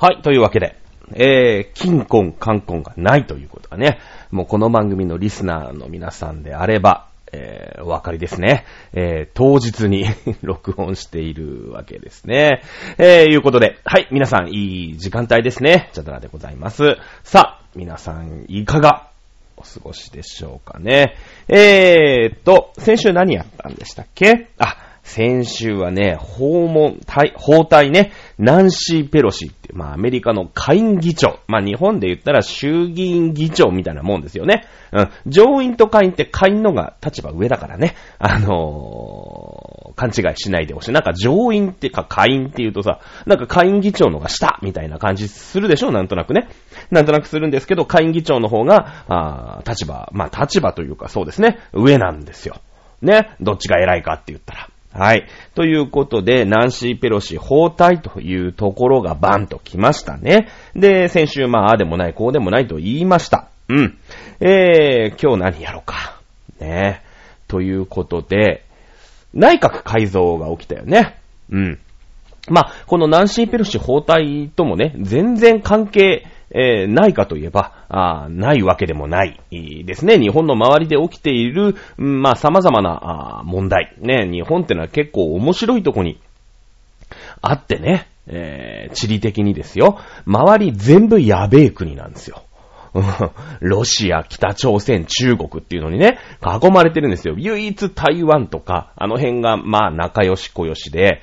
はい、というわけで、金婚、冠婚がないということはね、もうこの番組のリスナーの皆さんであれば、お分かりですね。当日に録音しているわけですね。いうことで、はい、皆さんいい時間帯ですね。チャドラでございます。さあ、皆さんいかがお過ごしでしょうかね。先週何やったんでしたっけ？先週はね、訪台ね、ナンシー・ペロシっていう、アメリカの下院議長。日本で言ったら衆議院議長みたいなもんですよね。うん。上院と下院って下院のが立場上だからね。勘違いしないでほしい。なんか上院ってか下院っていうとさ、なんか下院議長のが下みたいな感じするでしょ？なんとなくね。なんとなくするんですけど、下院議長の方が、立場というかそうですね、上なんですよ。ね。どっちが偉いかって言ったら。はい。ということで、ナンシー・ペロシ訪台というところがバンと来ましたね。で、先週、ああでもない、こうでもないと言いました。うん。今日何やろうか。ね。ということで、内閣改造が起きたよね。うん。このナンシー・ペロシ訪台ともね、全然関係、ないかといえば、ないわけでもないですね。日本の周りで起きている、様々な問題。ね、日本ってのは結構面白いとこにあってね、地理的にですよ。周り全部やべえ国なんですよ。ロシア、北朝鮮、中国っていうのにね、囲まれてるんですよ。唯一台湾とか、あの辺が、仲良し小良しで、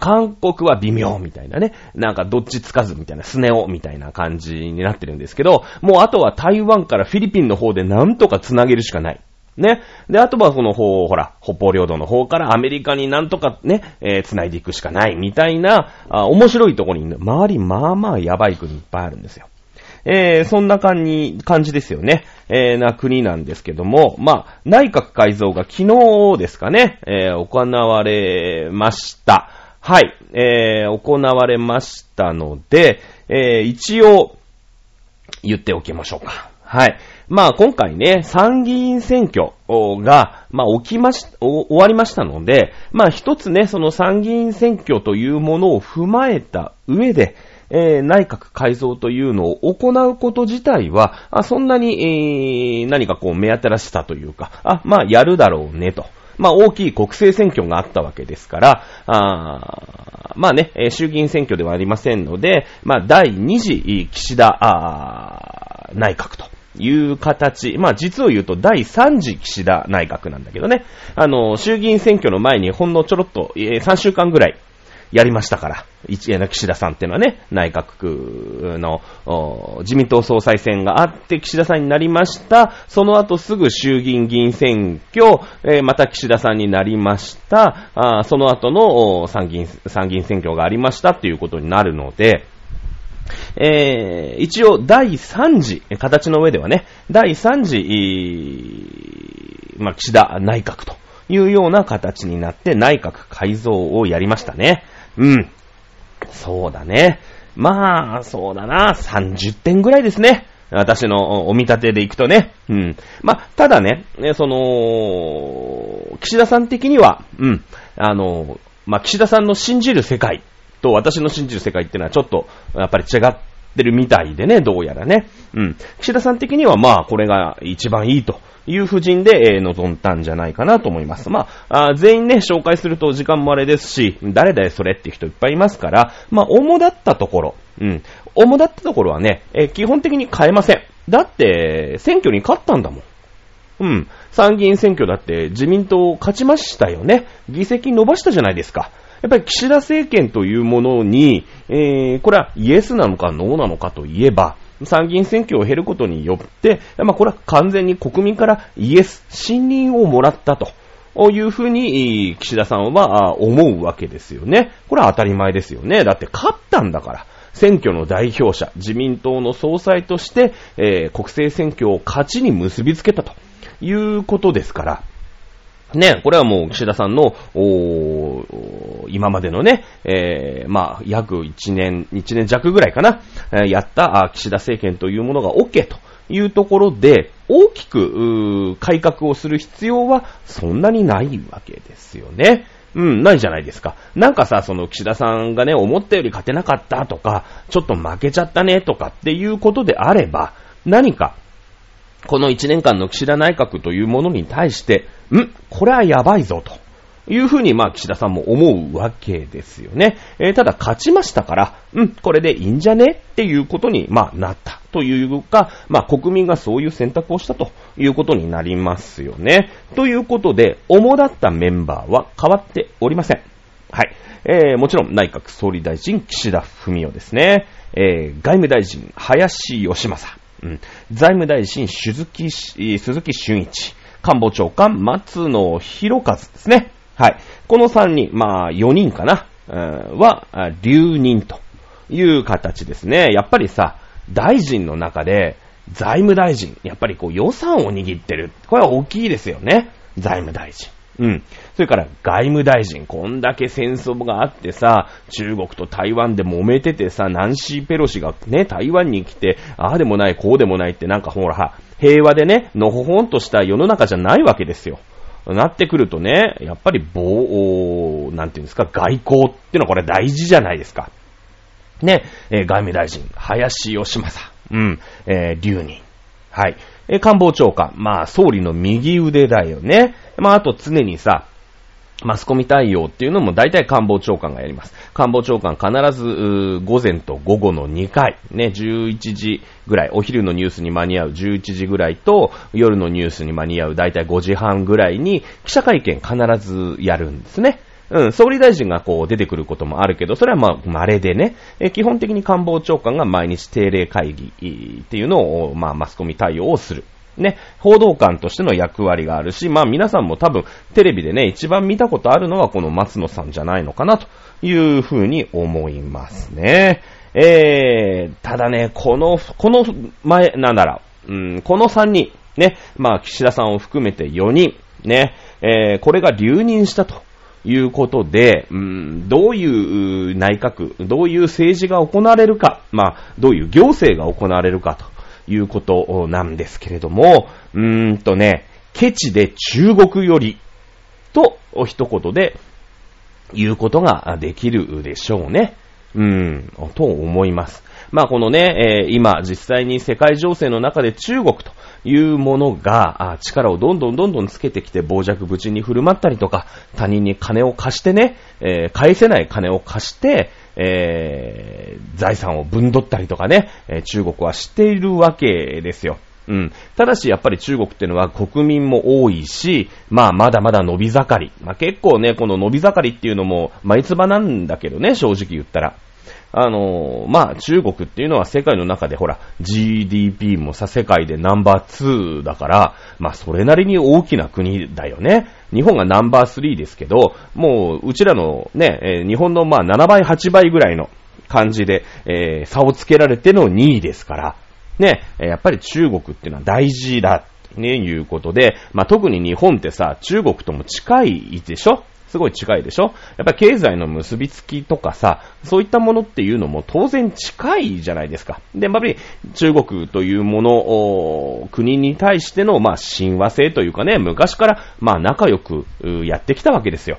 韓国は微妙みたいなね、なんかどっちつかずみたいな、スネオみたいな感じになってるんですけど、もうあとは台湾からフィリピンの方でなんとかつなげるしかない。ね。で、あとはその方、北方領土の方からアメリカになんとかね、繋いでいくしかないみたいな、面白いところに、周りやばい国いっぱいあるんですよ。そんな感じですよね。な国なんですけども、内閣改造が昨日ですかね、行われました。はい、行われましたので、一応言っておきましょうか。はい。今回ね、参議院選挙が、終わりましたので、一つね、その参議院選挙というものを踏まえた上で、内閣改造というのを行うこと自体は、そんなに、何か目新しさというか、やるだろうねと。大きい国政選挙があったわけですから、衆議院選挙ではありませんので、第2次岸田内閣という形、実を言うと第3次岸田内閣なんだけどね、衆議院選挙の前にほんのちょろっと、3週間ぐらい、やりましたから。岸田さんっていうのはね、内閣の自民党総裁選があって岸田さんになりました。その後すぐ衆議院議員選挙、また岸田さんになりました。その後の参議院選挙がありましたっていうことになるので、一応第3次、形の上ではね、第3次、岸田内閣というような形になって内閣改造をやりましたね。うん。そうだね。そうだな。30点ぐらいですね。私のお見立てでいくとね。うん。ただね、岸田さん的には、うん。岸田さんの信じる世界と私の信じる世界ってのはちょっと、やっぱり違ってるみたいでね、どうやらね。うん。岸田さん的には、これが一番いいと。いう布陣で臨んだんじゃないかなと思います。全員ね、紹介すると時間もあれですし、誰だよそれって人いっぱいいますから、主だったところ、うん。主だったところはね、基本的に変えません。だって、選挙に勝ったんだもん。うん。参議院選挙だって自民党勝ちましたよね。議席伸ばしたじゃないですか。やっぱり岸田政権というものに、これはイエスなのかノーなのかといえば、参議院選挙を経ることによって、これは完全に国民からイエス、信任をもらったというふうに岸田さんは思うわけですよね。これは当たり前ですよね。だって勝ったんだから、選挙の代表者、自民党の総裁として、国政選挙を勝ちに結びつけたということですから、ね、これはもう岸田さんの今までのね、約1年弱ぐらいかな、やった岸田政権というものが OK というところで、大きく改革をする必要はそんなにないわけですよね。ないじゃないですか。なんかさ、その岸田さんがね、思ったより勝てなかったとか、ちょっと負けちゃったねとかっていうことであれば、何か、この1年間の岸田内閣というものに対して、これはやばいぞというふうに、まあ岸田さんも思うわけですよね。ただ勝ちましたから、これでいいんじゃねっていうことに、まあなったというか、まあ国民がそういう選択をしたということになりますよね。ということで、主だったメンバーは変わっておりません。はい。もちろん内閣総理大臣岸田文雄ですね。外務大臣林芳正。財務大臣鈴木俊一。官房長官松野博一ですね。はい。この3人、まあ4人かな、は留任という形ですね。やっぱりさ、大臣の中で財務大臣、やっぱりこう予算を握ってる。これは大きいですよね。財務大臣。それから外務大臣、こんだけ戦争があってさ、中国と台湾で揉めててさ、ナンシー・ペロシがね、台湾に来て、ああでもない、こうでもないってなんかほら、平和でね、のほほんとした世の中じゃないわけですよ。なってくるとね、やっぱりなんていうんですか、外交ってのはこれ大事じゃないですか。ね、外務大臣、林芳正、留任。はい。官房長官、まあ総理の右腕だよね。まああと常にさ、マスコミ対応っていうのも大体官房長官がやります。官房長官必ず午前と午後の2回、ね、11時ぐらい、お昼のニュースに間に合う11時ぐらいと夜のニュースに間に合う大体5時半ぐらいに記者会見必ずやるんですね。総理大臣がこう出てくることもあるけど、それはまあ稀でね、基本的に官房長官が毎日定例会議っていうのを、まあマスコミ対応をする。ね、報道官としての役割があるし、まあ皆さんも多分テレビでね、一番見たことあるのはこの松野さんじゃないのかなというふうに思いますね。ただね、この前、なんだろう、この3人、ね、まあ岸田さんを含めて4人、ね、これが留任したと。いうことで、どういう内閣、どういう政治が行われるか、まあ、どういう行政が行われるかということなんですけれども、ケチで中国よりと一言で言うことができるでしょうね。と思います。まあ、このね、今実際に世界情勢の中で中国というものが力をどんどんつけてきて傍若無人に振る舞ったりとか、他人に金を貸してね、返せない金を貸して、財産をぶんどったりとかね、中国はしているわけですよ。ただしやっぱり中国ってのは国民も多いし、まあまだまだ伸び盛り。まあ結構ね、この伸び盛りっていうのも眉唾なんだけどね、正直言ったら。まあ中国っていうのは世界の中でほら GDP もさ世界でナンバー2だから、まあそれなりに大きな国だよね。日本がナンバー3ですけど、もううちらのね、日本のまあ7倍8倍ぐらいの感じで、差をつけられての2位ですから。ね、やっぱり中国っていうのは大事だって、ね、いうことで、まあ、特に日本ってさ、中国とも近いでしょ？すごい近いでしょ？やっぱり経済の結びつきとかさ、そういったものっていうのも当然近いじゃないですか。で、やっぱり中国というもの、国に対しての、まあ、親和性というかね、昔から、まあ、仲良くやってきたわけですよ。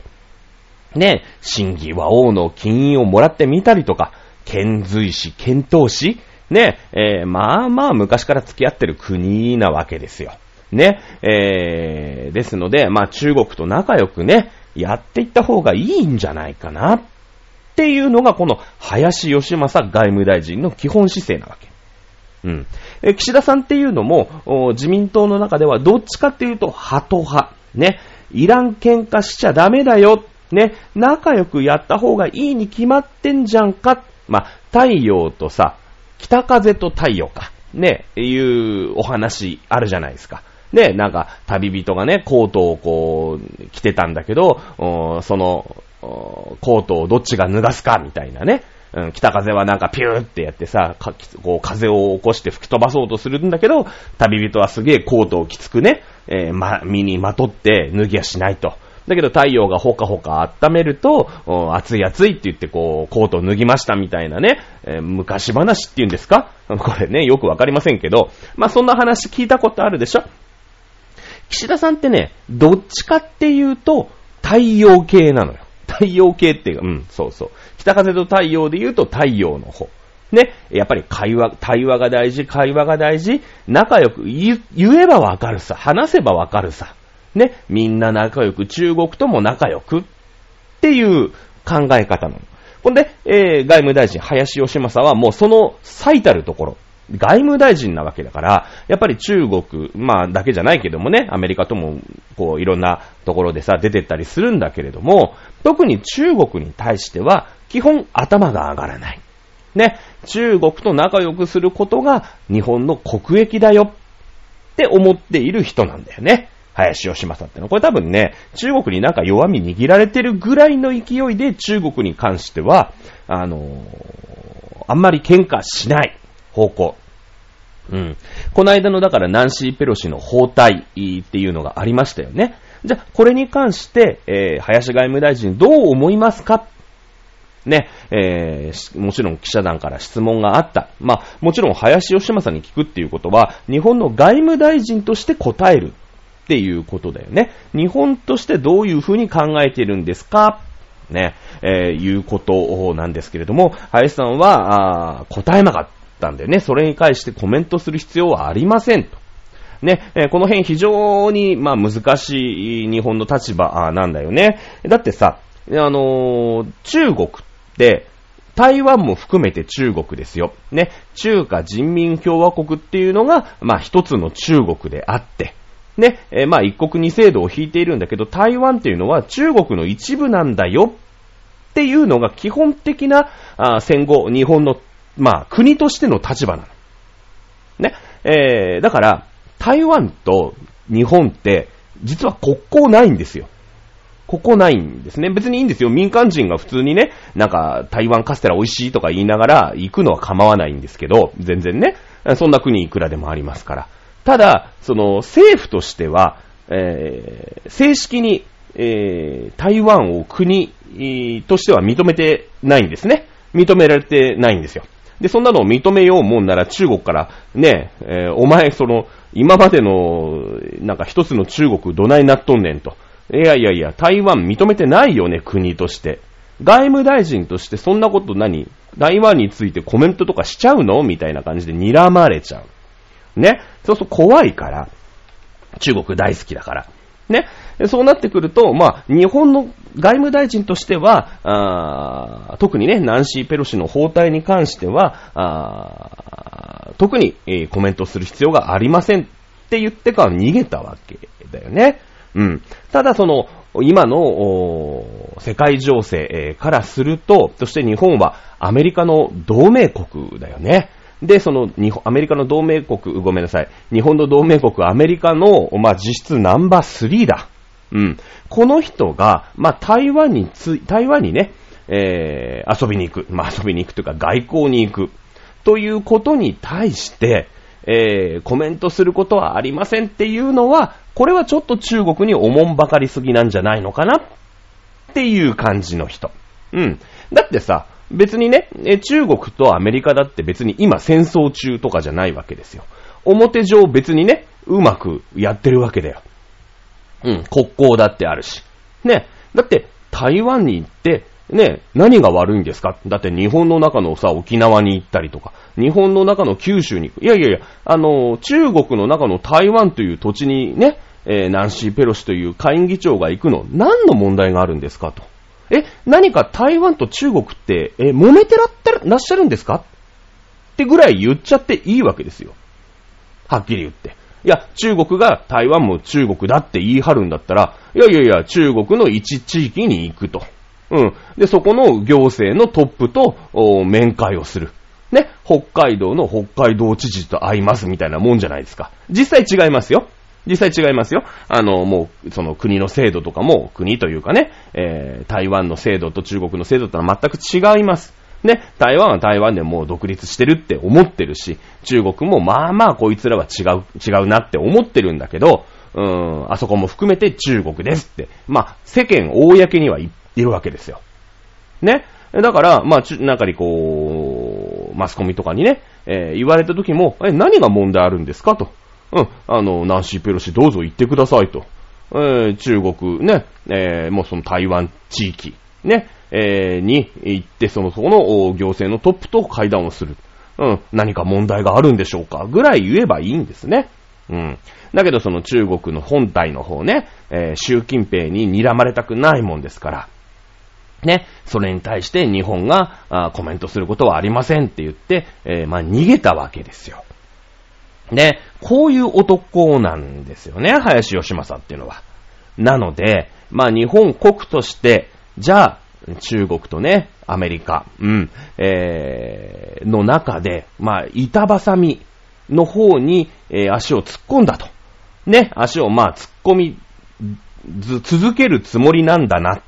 ね、真偽和王の金印をもらってみたりとか、遣隋使、遣唐使、ね、まあまあ昔から付き合ってる国なわけですよ。ね、ですので、まあ中国と仲良くね、やっていった方がいいんじゃないかなっていうのがこの林芳正外務大臣の基本姿勢なわけ。岸田さんっていうのも、自民党の中ではどっちかっていうと、ハト派。ね、いらん喧嘩しちゃダメだよ。ね、仲良くやった方がいいに決まってんじゃんか。まあ、太陽とさ、北風と太陽か。ね、いうお話あるじゃないですか。で、なんか、旅人がね、コートをこう、着てたんだけど、その、コートをどっちが脱がすか、みたいなね。北風はなんかピューってやってさ、こう風を起こして吹き飛ばそうとするんだけど、旅人はすげえコートをきつくね、身にまとって脱ぎはしないと。だけど太陽がほかほか温めると、暑い暑いって言ってこう、コートを脱ぎましたみたいなね、昔話っていうんですか？これね、よくわかりませんけど、まあ、そんな話聞いたことあるでしょ？岸田さんってね、どっちかっていうと、太陽系なのよ。太陽系っていうか、うん、そうそう。北風と太陽で言うと太陽の方。ね、やっぱり会話が大事、仲良く、言えばわかるさ、話せばわかるさ、ね、みんな仲良く、中国とも仲良くっていう考え方なの。ほんで、外務大臣、林芳正はもうその最たるところ、外務大臣なわけだから、やっぱり中国、まあだけじゃないけどもね、アメリカともこういろんなところでさ、出てったりするんだけれども、特に中国に対しては基本頭が上がらない。ね、中国と仲良くすることが日本の国益だよって思っている人なんだよね。林芳正ってのはこれ多分ね、中国になんか弱み握られてるぐらいの勢いで中国に関してはあんまり喧嘩しない方向。うん。この間のだからナンシー・ペロシの訪台っていうのがありましたよね。じゃあこれに関して、林外務大臣どう思いますか？ね、もちろん記者団から質問があった。まあ、もちろん林芳正に聞くっていうことは、日本の外務大臣として答えるっていうことだよね。日本としてどういうふうに考えているんですかね、いうことなんですけれども、林さんは答えなかったんだよね。それに対してコメントする必要はありませんと。ね、この辺非常に、まあ、難しい日本の立場なんだよね。だってさ、中国で、台湾も含めて中国ですよ。ね。中華人民共和国っていうのが、まあ一つの中国であって。ね。まあ一国二制度を引いているんだけど、台湾っていうのは中国の一部なんだよ。っていうのが基本的な、戦後、日本の、まあ国としての立場なの。ね。だから、台湾と日本って、実は国交ないんですよ。ここないんですね。別にいいんですよ。民間人が普通にね、なんか台湾カステラ美味しいとか言いながら行くのは構わないんですけど、全然ね、そんな国いくらでもありますから。ただ、その政府としては、正式に、台湾を国としては認めてないんですね。認められてないんですよ。で、そんなのを認めようもんなら中国からね、お前その今までのなんか一つの中国どないなっとんねんと。いや、台湾認めてないよね、国として。外務大臣としてそんなこと何？台湾についてコメントとかしちゃうの？みたいな感じで睨まれちゃう。ね。そうそう、怖いから。中国大好きだから。ね。そうなってくると、まあ、日本の外務大臣としては、特にね、ナンシー・ペロシの訪台に関しては、特に、コメントする必要がありませんって言ってから逃げたわけだよね。うん。ただその、今の、世界情勢からすると、そして日本はアメリカの同盟国だよね。で、その、アメリカの同盟国、ごめんなさい。日本の同盟国、アメリカの、まあ、実質ナンバー3だ。うん。この人が、まあ、台湾にね、遊びに行く。まあ、遊びに行くというか、外交に行く。ということに対して、コメントすることはありませんっていうのは、これはちょっと中国におもんばかりすぎなんじゃないのかなっていう感じの人。うん。だってさ、別にね、中国とアメリカだって別に今戦争中とかじゃないわけですよ。表上別にね、うまくやってるわけだよ。うん。国交だってあるし。ね。だって台湾に行って、ね、何が悪いんですか？だって日本の中のさ、沖縄に行ったりとか、日本の中の九州に行く。いや、中国の中の台湾という土地にね、ナンシー・ペロシという下院議長が行くの、何の問題があるんですかと。何か台湾と中国って、揉めてらっしゃるんですかってぐらい言っちゃっていいわけですよ。はっきり言って。いや、中国が台湾も中国だって言い張るんだったら、いや、中国の一地域に行くと。うん。で、そこの行政のトップと面会をする。ね。北海道の北海道知事と会いますみたいなもんじゃないですか。実際違いますよ。もう、その国の制度とかも、国というかね、台湾の制度と中国の制度とは全く違います。ね。台湾は台湾でもう独立してるって思ってるし、中国もまあまあこいつらは違うなって思ってるんだけど、あそこも含めて中国ですって。まあ、世間公には言っているわけですよ。ね。だから、まあ、中にこう、マスコミとかにね、言われた時も、何が問題あるんですかと。うん。ナンシー・ペロシどうぞ言ってくださいと。中国ね、もうその台湾地域ね、に行ってそこの行政のトップと会談をする。うん、何か問題があるんでしょうかぐらい言えばいいんですね。うん。だけどその中国の本体の方ね、習近平に睨まれたくないもんですから、ね、それに対して日本がコメントすることはありませんって言って、逃げたわけですよ。で、こういう男なんですよね、林芳正っていうのは。なので、日本国として、じゃあ、中国とね、アメリカ、の中で、板挟みの方に、足を突っ込んだと。ね、足を突っ込み続けるつもりなんだな、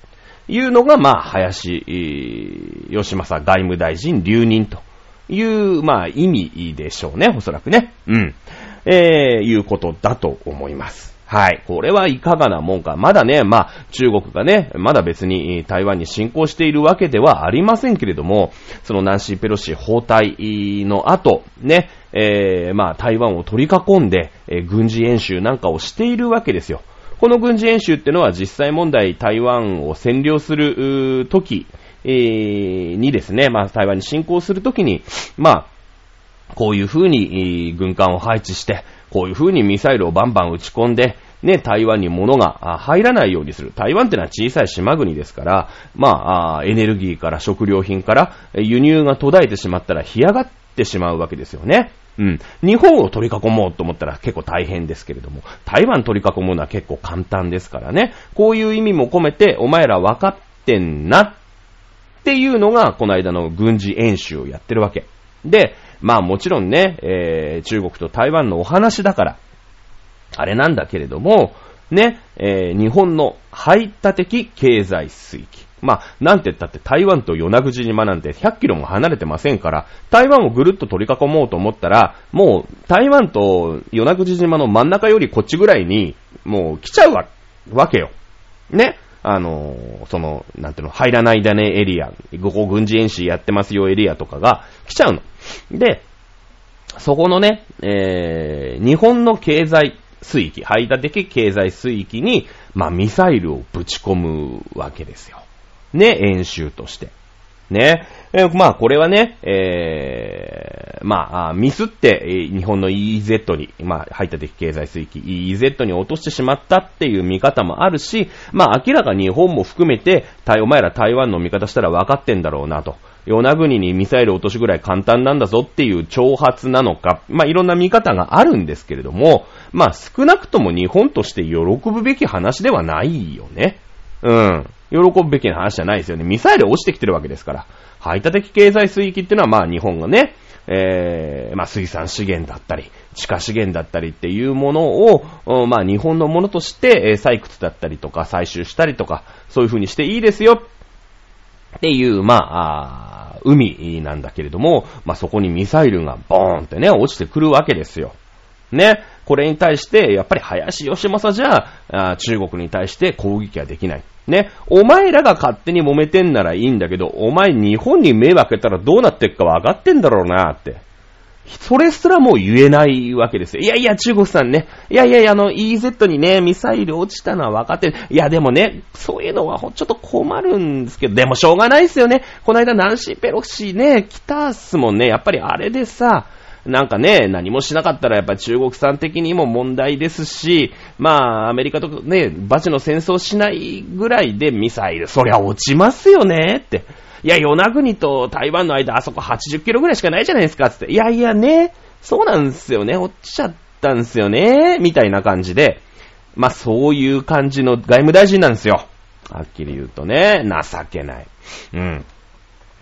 いうのが、林芳正外務大臣留任という、意味でしょうね、おそらくね。うん。いうことだと思います。はい。これはいかがなもんか。まだね、中国がね、まだ別に台湾に侵攻しているわけではありませんけれども、そのナンシー・ペロシ訪台の後、ね、台湾を取り囲んで、軍事演習なんかをしているわけですよ。この軍事演習ってのは実際問題台湾を占領する時にですね、台湾に侵攻する時に、こういう風に軍艦を配置して、こういう風にミサイルをバンバン撃ち込んで、ね、台湾に物が入らないようにする。台湾ってのは小さい島国ですから、エネルギーから食料品から輸入が途絶えてしまったら干上がってしまうわけですよね。うん。日本を取り囲もうと思ったら結構大変ですけれども、台湾取り囲むのは結構簡単ですからね。こういう意味も込めて、お前ら分かってんなっていうのが、この間の軍事演習をやってるわけ。で、もちろんね、中国と台湾のお話だから、あれなんだけれども、ね、日本の排他的経済水域。なんて言ったって台湾と与那国島なんて100キロも離れてませんから、台湾をぐるっと取り囲もうと思ったら、もう台湾と与那国島の真ん中よりこっちぐらいに、もう来ちゃうわけよ。ね。なんていうの、入らないだねエリア、ここ軍事演習やってますよエリアとかが来ちゃうの。で、そこのね、日本の経済水域、排他的経済水域に、ミサイルをぶち込むわけですよ。ね、演習として。ね。これはね、ミスって、日本の EEZ に、排他的経済水域 EEZ に落としてしまったっていう見方もあるし、明らかに日本も含めて、お前ら台湾の見方したら分かってんだろうなと。与那国にミサイル落としぐらい簡単なんだぞっていう挑発なのか、いろんな見方があるんですけれども、少なくとも日本として喜ぶべき話ではないよね。うん。喜ぶべきな話じゃないですよね。ミサイル落ちてきてるわけですから。排他的経済水域っていうのは日本がね、水産資源だったり、地下資源だったりっていうものを、日本のものとして、採掘だったりとか採集したりとか、そういう風にしていいですよっていう、海なんだけれども、そこにミサイルがボーンってね、落ちてくるわけですよ。ね。これに対して、やっぱり林芳正じゃ中国に対して攻撃はできない。ね。お前らが勝手に揉めてんならいいんだけど、お前日本に目を開けたらどうなってっか分かってんだろうなって。それすらもう言えないわけですよ。いやいや、中国さんね。EZ にね、ミサイル落ちたのは分かってる。いや、でもね、そういうのはちょっと困るんですけど、でもしょうがないですよね。この間、ナンシー・ペロシね、来たっすもんね。やっぱりあれでさ、なんかね、何もしなかったらやっぱ中国産的にも問題ですし、アメリカとね、バチの戦争しないぐらいでミサイル、そりゃ落ちますよねって。いや、与那国と台湾の間、あそこ80キロぐらいしかないじゃないですかって。いやいやね、そうなんですよね、落ちちゃったんですよね、みたいな感じで。そういう感じの外務大臣なんですよ。はっきり言うとね、情けない。うん。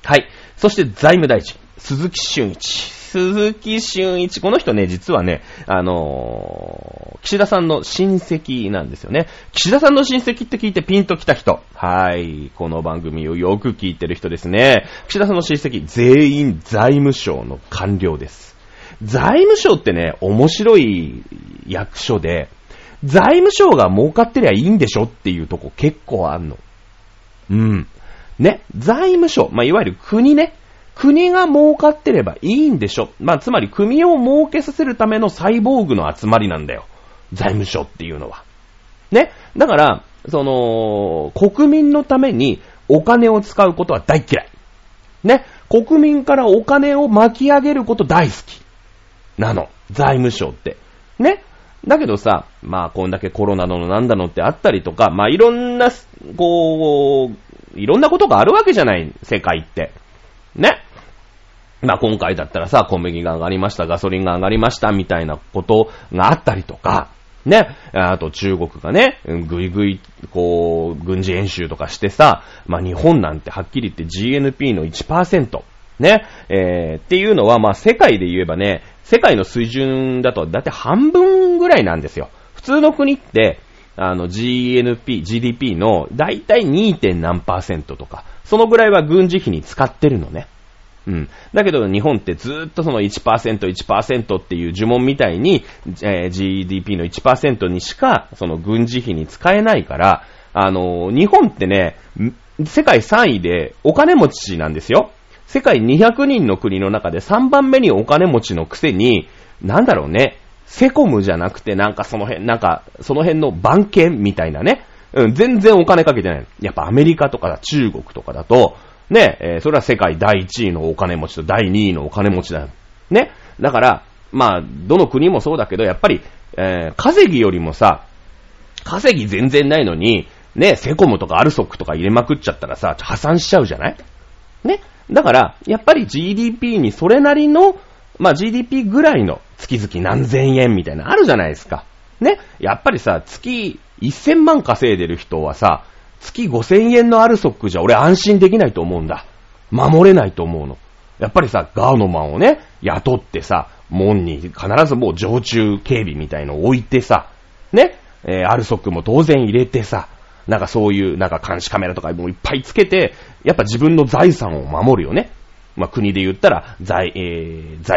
はい。そして財務大臣、鈴木俊一、この人ね、実はね、岸田さんの親戚なんですよね。岸田さんの親戚って聞いてピンと来た人。はい。この番組をよく聞いてる人ですね。岸田さんの親戚、全員財務省の官僚です。財務省ってね、面白い役所で、財務省が儲かってりゃいいんでしょっていうとこ結構あんの。うん。ね。財務省。いわゆる国ね。国が儲かってればいいんでしょ。つまり国を儲けさせるためのサイボーグの集まりなんだよ。財務省っていうのは。ね。だから、国民のためにお金を使うことは大嫌い。ね。国民からお金を巻き上げること大好き。なの。財務省って。ね。だけどさ、まあこんだけコロナのなんだのってあったりとか、まあいろんな、こう、いろんなことがあるわけじゃない、世界って。ね。まあ今回だったらさ、小麦が上がりました、ガソリンが上がりました、みたいなことがあったりとか、ね。あと中国がね、ぐいぐい、こう、軍事演習とかしてさ、まあ日本なんてはっきり言って GNP の 1%。ね。っていうのは、まあ世界で言えばね、世界の水準だとだいたい半分ぐらいなんですよ。普通の国って、GDP のだいたい 2. 何%とか、そのぐらいは軍事費に使ってるのね。うん。だけど日本ってずーっとその 1% っていう呪文みたいに、GDP の 1% にしかその軍事費に使えないから、日本ってね、世界3位でお金持ちなんですよ。世界200人の国の中で3番目にお金持ちのくせに、なんだろうね、セコムじゃなくてなんかその辺、の番犬みたいなね、うん、全然お金かけてない。やっぱアメリカとか中国とかだと、ね、それは世界第1位のお金持ちと第2位のお金持ちだよ。ね。だから、まあ、どの国もそうだけど、やっぱり、稼ぎよりもさ、稼ぎ全然ないのに、ね、セコムとかアルソックとか入れまくっちゃったらさ、破産しちゃうじゃない？ね。だから、やっぱり GDP にそれなりの、まあ GDP ぐらいの月々何千円みたいなあるじゃないですか。ね。やっぱりさ、月1000万稼いでる人はさ、月5000円のアルソックじゃ俺安心できないと思うんだ。守れないと思うの。やっぱりさ、ガーノマンをね、雇ってさ、門に必ずもう常駐警備みたいのを置いてさ、ね。アルソックも当然入れてさ、なんかそういう、なんか監視カメラとかもいっぱいつけて、やっぱ自分の財産を守るよね。まあ、国で言ったら、財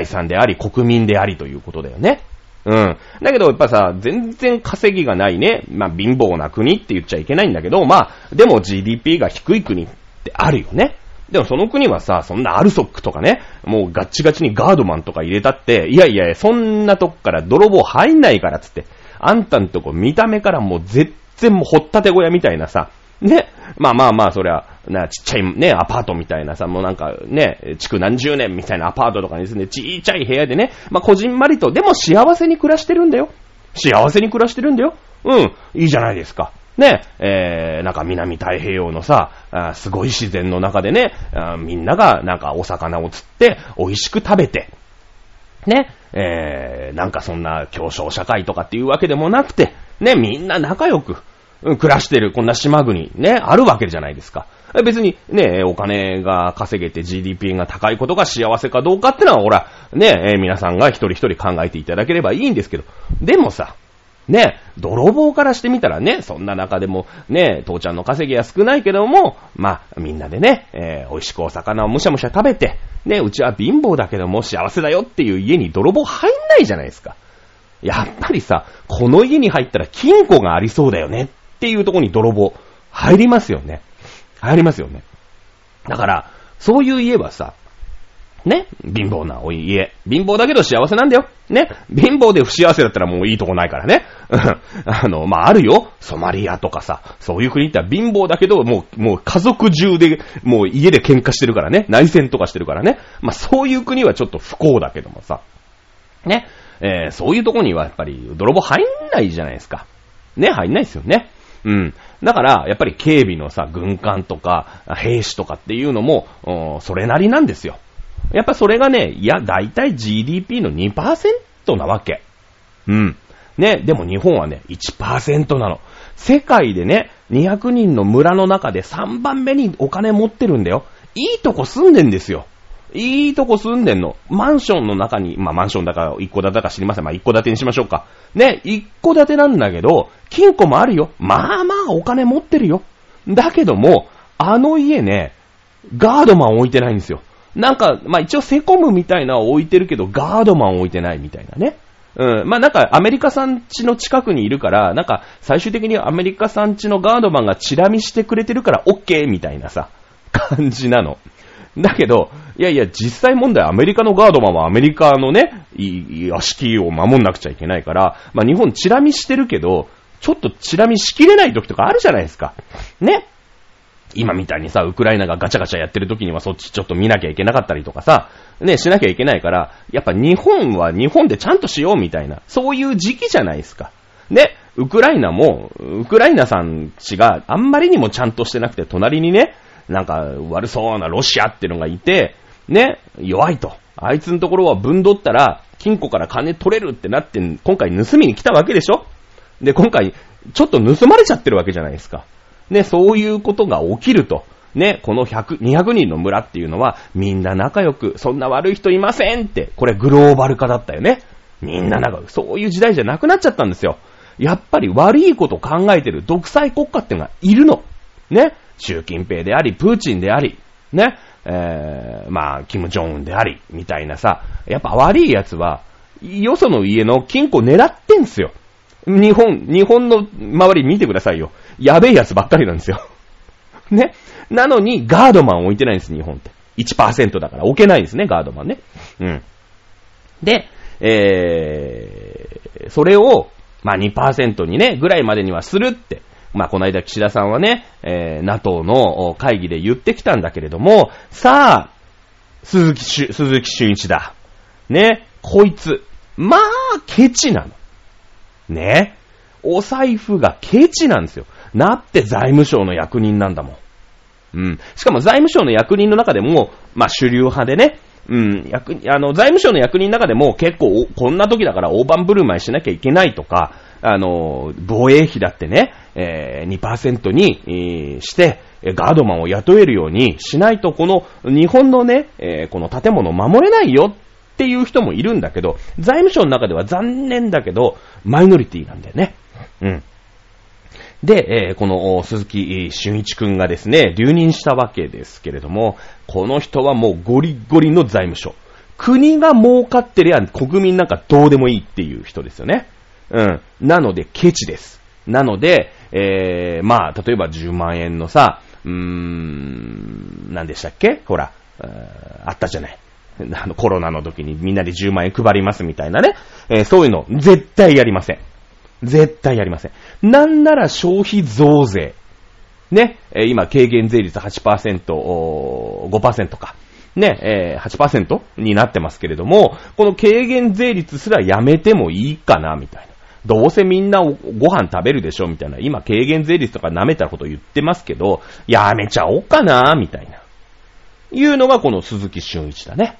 産であり、国民でありということだよね。うん。だけどやっぱさ、全然稼ぎがないね。まあ、貧乏な国って言っちゃいけないんだけど、まあ、でも GDP が低い国ってあるよね。でもその国はさ、そんなアルソックとかね、もうガッチガチにガードマンとか入れたって、いやいや、そんなとこから泥棒入んないからっつって、あんたんとこ見た目からもう全部掘ったて小屋みたいなさ、ね。まあまあまあ、そりゃ、ちっちゃいね、アパートみたいなさ、もうなんかね、築何十年みたいなアパートとかに住んで、ちっちゃい部屋でね、まあこじんまりと、でも幸せに暮らしてるんだよ。幸せに暮らしてるんだよ。うん、いいじゃないですか。ね、なんか南太平洋のさ、すごい自然の中でね、みんながなんかお魚を釣って、美味しく食べて、ね、なんかそんな競争社会とかっていうわけでもなくて、ね、みんな仲良く暮らしてる、こんな島国、ね、あるわけじゃないですか。別に、ね、お金が稼げて GDP が高いことが幸せかどうかってのは、ほら、ね、皆さんが一人一人考えていただければいいんですけど、でもさ、ね、泥棒からしてみたらね、そんな中でも、ね、父ちゃんの稼ぎは少ないけども、まあ、みんなでね、美味しくお魚をむしゃむしゃ食べて、ね、うちは貧乏だけども幸せだよっていう家に泥棒入んないじゃないですか。やっぱりさ、この家に入ったら金庫がありそうだよねっていうところに泥棒入りますよね。入りますよね。だから、そういう家はさ、ね、貧乏な家。貧乏だけど幸せなんだよ。ね、貧乏で不幸せだったらもういいとこないからね。まあ、あるよ。ソマリアとかさ、そういう国って貧乏だけど、もう家族中で、もう家で喧嘩してるからね。内戦とかしてるからね。まあ、そういう国はちょっと不幸だけどもさ。ね、そういうとこにはやっぱり泥棒入んないじゃないですか。ね、入んないですよね。うん。だから、やっぱり警備のさ、軍艦とか、兵士とかっていうのも、それなりなんですよ。やっぱそれがね、いや、だいたい GDP の 2% なわけ。うん。ね、でも日本はね、1% なの。世界でね、200人の村の中で3番目にお金持ってるんだよ。いいとこ住んでんですよ。いいとこ住んでんの。マンションの中に、まあマンションだから一戸建てか知りません。まあ一戸建てにしましょうか。ね、一戸建てなんだけど、金庫もあるよ。まあまあお金持ってるよ。だけども、あの家ね、ガードマン置いてないんですよ。なんか、まあ一応セコムみたいな置いてるけど、ガードマン置いてないみたいなね。うん。まあなんかアメリカさん家の近くにいるから、なんか最終的にアメリカさん家のガードマンがチラ見してくれてるから OK みたいなさ、感じなの。だけど、いやいや、実際問題アメリカのガードマンはアメリカのね、屋敷を守んなくちゃいけないから、まあ日本チラ見してるけど、ちょっとチラ見しきれない時とかあるじゃないですか。ね。今みたいにさ、ウクライナがガチャガチャやってる時にはそっちちょっと見なきゃいけなかったりとかさ、ね、しなきゃいけないから、やっぱ日本は日本でちゃんとしようみたいな、そういう時期じゃないですか。で、ウクライナも、ウクライナさんちがあんまりにもちゃんとしてなくて、隣にね、なんか悪そうなロシアってのがいて、ね、弱いと。あいつのところはぶんどったら、金庫から金取れるってなって、今回盗みに来たわけでしょ？で、今回、ちょっと盗まれちゃってるわけじゃないですか。ね、そういうことが起きると。ね、この100、200人の村っていうのは、みんな仲良く、そんな悪い人いませんって、これグローバル化だったよね。みんな仲良く、そういう時代じゃなくなっちゃったんですよ。やっぱり悪いこと考えてる独裁国家ってのがいるの。ね、習近平であり、プーチンであり、ね、まあ、キム・ジョンウンであり、みたいなさ、やっぱ悪い奴は、よその家の金庫狙ってんすよ。日本の周り見てくださいよ。やべえ奴ばっかりなんですよ。ね。なのに、ガードマン置いてないんです、日本って。1% だから置けないんですね、ガードマンね。うん。で、それを、まあ 2% にね、ぐらいまでにはするって。まあ、この間岸田さんはね、NATO の会議で言ってきたんだけれども、さあ、鈴木俊一だ。ね、こいつ、まあ、ケチなの。ね、お財布がケチなんですよ。なって財務省の役人なんだもん。うん。しかも財務省の役人の中でも、まあ、主流派でね、うん、財務省の役人の中でも結構、こんな時だから大盤振る舞いしなきゃいけないとか、防衛費だってね、2% にして、ガードマンを雇えるようにしないと、この日本のね、この建物を守れないよっていう人もいるんだけど、財務省の中では残念だけど、マイノリティなんだよね。うん。で、この鈴木俊一くんがですね、留任したわけですけれども、この人はもうゴリゴリの財務省。国が儲かってりゃ国民なんかどうでもいいっていう人ですよね。うん。なので、ケチです。なので、まあ、例えば10万円のさ、何でしたっけ？ほら、あったじゃない。コロナの時にみんなで10万円配りますみたいなね。そういうの、絶対やりません。絶対やりません。なんなら消費増税。ね。今、軽減税率 8%、5% か。ね、8% になってますけれども、この軽減税率すらやめてもいいかな、みたいな。どうせみんなご飯食べるでしょ、みたいな。今、軽減税率とか舐めたこと言ってますけど、やめちゃおうかな、みたいな。いうのがこの鈴木俊一だね。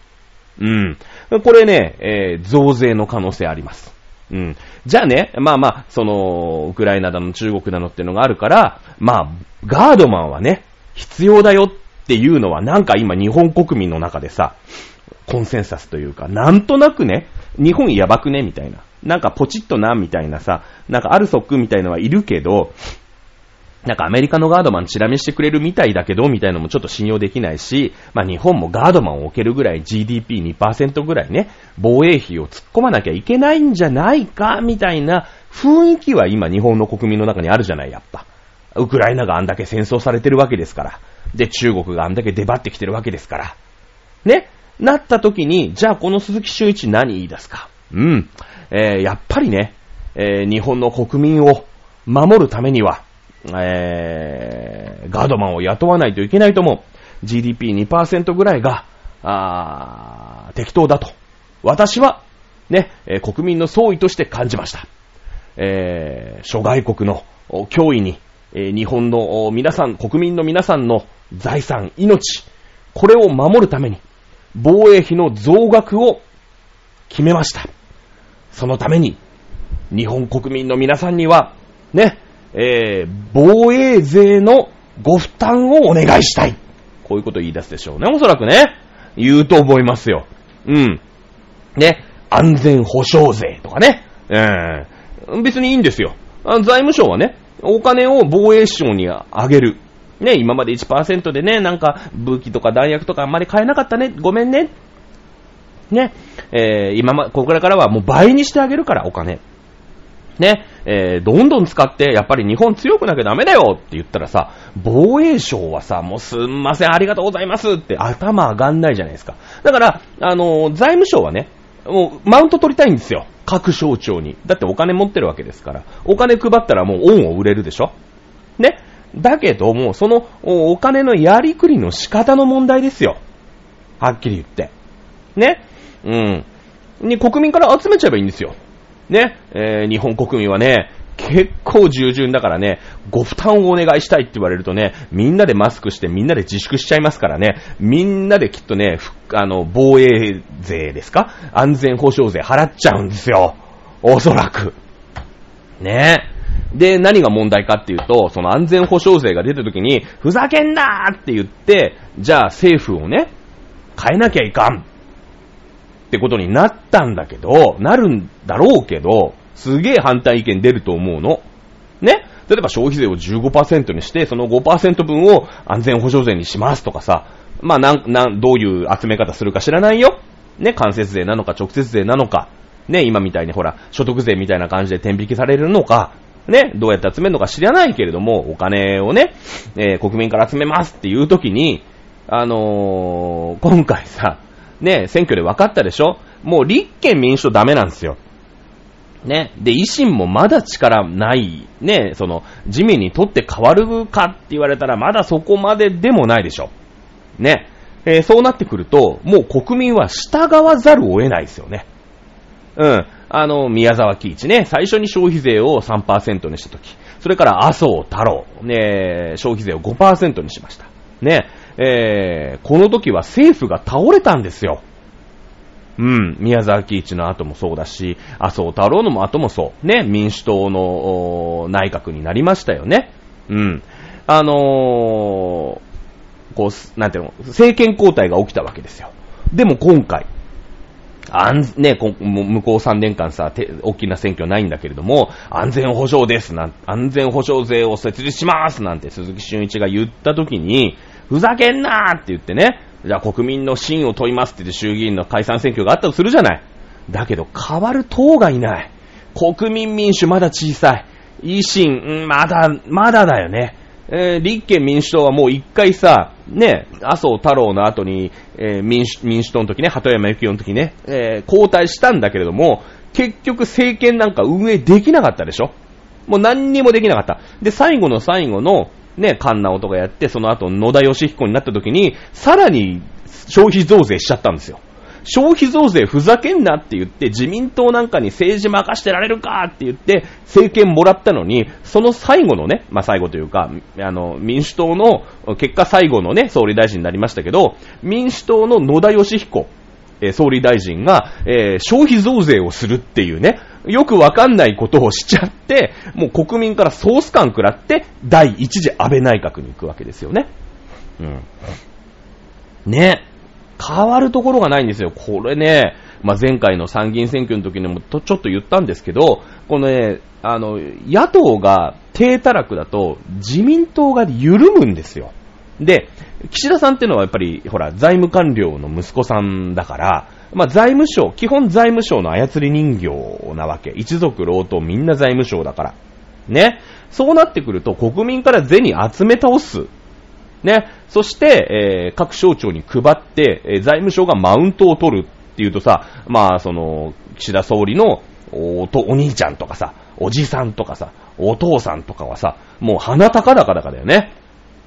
うん。これね、増税の可能性あります。うん。じゃあね、まあまあ、その、ウクライナだの中国だのってのがあるから、まあ、ガードマンはね、必要だよっていうのはなんか今日本国民の中でさ、コンセンサスというか、なんとなくね、日本やばくねみたいな、なんかポチッとなみたいなさ、なんかアルソックみたいのはいるけど、なんかアメリカのガードマンチラ見してくれるみたいだけどみたいのもちょっと信用できないし、まあ日本もガードマンを置けるぐらい GDP2% ぐらいね、防衛費を突っ込まなきゃいけないんじゃないかみたいな雰囲気は今日本の国民の中にあるじゃない、やっぱ。ウクライナがあんだけ戦争されてるわけですから。で、中国があんだけ出張ってきてるわけですから。ね。なった時に、じゃあこの鈴木俊一何言い出すか。うん。やっぱりね、日本の国民を守るためには、ガードマンを雇わないといけないと思う。GDP2% ぐらいが、適当だと。私は、ね、国民の総意として感じました。諸外国の脅威に、日本の皆さん、国民の皆さんの財産、命、これを守るために防衛費の増額を決めました。そのために日本国民の皆さんにはね、防衛税のご負担をお願いしたい。こういうことを言い出すでしょうね。おそらくね、言うと思いますよ。うん。ね、安全保障税とかね、別にいいんですよ。財務省はね。お金を防衛省にあげる。ね、今まで 1% でね、なんか武器とか弾薬とかあんまり買えなかったね。ごめんね。ね、ここからはもう倍にしてあげるから、お金。ね、どんどん使って、やっぱり日本強くなきゃダメだよって言ったらさ、防衛省はさ、もうすんません、ありがとうございますって頭上がんないじゃないですか。だから、財務省はね、もうマウント取りたいんですよ。各省庁に。だってお金持ってるわけですから。お金配ったらもう恩を売れるでしょね。だけども、そのお金のやりくりの仕方の問題ですよ。はっきり言って。ね。うん。に国民から集めちゃえばいいんですよ。ね。日本国民はね、結構従順だからね、ご負担をお願いしたいって言われるとね、みんなでマスクしてみんなで自粛しちゃいますからね、みんなできっとね、防衛税ですか、安全保障税払っちゃうんですよ。おそらく。ね。で、何が問題かっていうと、その安全保障税が出た時に、ふざけんなーって言って、じゃあ政府をね、変えなきゃいかんってことになったんだけど、なるんだろうけど、すげえ反対意見出ると思うの。ね？例えば消費税を 15% にして、その 5% 分を安全保障税にしますとかさ、まあどういう集め方するか知らないよ。ね、間接税なのか直接税なのか、ね、今みたいにほら、所得税みたいな感じで天引きされるのか、ね、どうやって集めるのか知らないけれども、お金をね、国民から集めますっていう時に、今回さ、ね、選挙で分かったでしょ？もう立憲民主党ダメなんですよ。ね。で、維新もまだ力ない。ね、その、自民にとって変わるかって言われたら、まだそこまででもないでしょ。ね。そうなってくると、もう国民は従わざるを得ないですよね。うん。宮沢喜一ね、最初に消費税を 3% にしたとき。それから麻生太郎。ね、消費税を 5% にしました。ね。この時は政府が倒れたんですよ。うん。宮沢喜一の後もそうだし、麻生太郎の後もそう。ね。民主党の内閣になりましたよね。うん。こう、なんていうの、政権交代が起きたわけですよ。でも今回、向こう3年間さ、大きな選挙ないんだけれども、安全保障ですなん、安全保障税を設立しますなんて鈴木俊一が言った時に、ふざけんなーって言ってね、じゃあ国民の信を問いますって言って衆議院の解散選挙があったとするじゃない。だけど変わる党がいない。国民民主まだ小さい。維新、まだだよね。立憲民主党はもう一回さ、ね、麻生太郎の後に、民主党の時ね、鳩山由紀夫の時ね、交代したんだけれども、結局政権なんか運営できなかったでしょ。もう何にもできなかった。で、最後の、ね、菅直人がやって、その後野田佳彦になった時に、さらに消費増税しちゃったんですよ。消費増税ふざけんなって言って、自民党なんかに政治任してられるかって言って、政権もらったのに、その最後のね、まあ、最後というか、民主党の、結果最後のね、総理大臣になりましたけど、民主党の野田佳彦、総理大臣が、消費増税をするっていうね、よくわかんないことをしちゃって、もう国民からソース感食らって、第一次安倍内閣に行くわけですよね。うん。ね。変わるところがないんですよ。これね、まあ、前回の参議院選挙の時にもちょっと言ったんですけど、このね、野党が低たらくだと自民党が緩むんですよ。で、岸田さんっていうのはやっぱり、ほら、財務官僚の息子さんだから、まあ、財務省、基本財務省の操り人形なわけ。一族老党みんな財務省だから。ね。そうなってくると国民から銭集め倒す。ね。そして、各省庁に配って、財務省がマウントを取るっていうとさ、まあ、その、岸田総理のお兄ちゃんとかさ、おじさんとかさ、お父さんとかはさ、もう鼻高々だよね。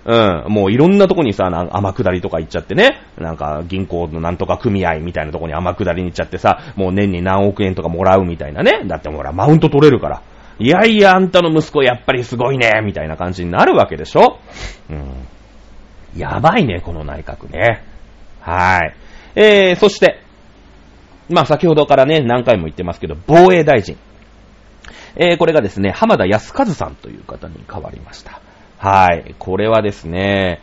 うん。もういろんなとこにさ、天下りとか行っちゃってね。なんか、銀行のなんとか組合みたいなとこに天下りに行っちゃってさ、もう年に何億円とかもらうみたいなね。だってほら、マウント取れるから。いやいや、あんたの息子やっぱりすごいね、みたいな感じになるわけでしょ。うん。やばいね、この内閣ね。はい。そして、まあ先ほどからね、何回も言ってますけど、防衛大臣。これがですね、浜田靖一さんという方に変わりました。はい。これはですね、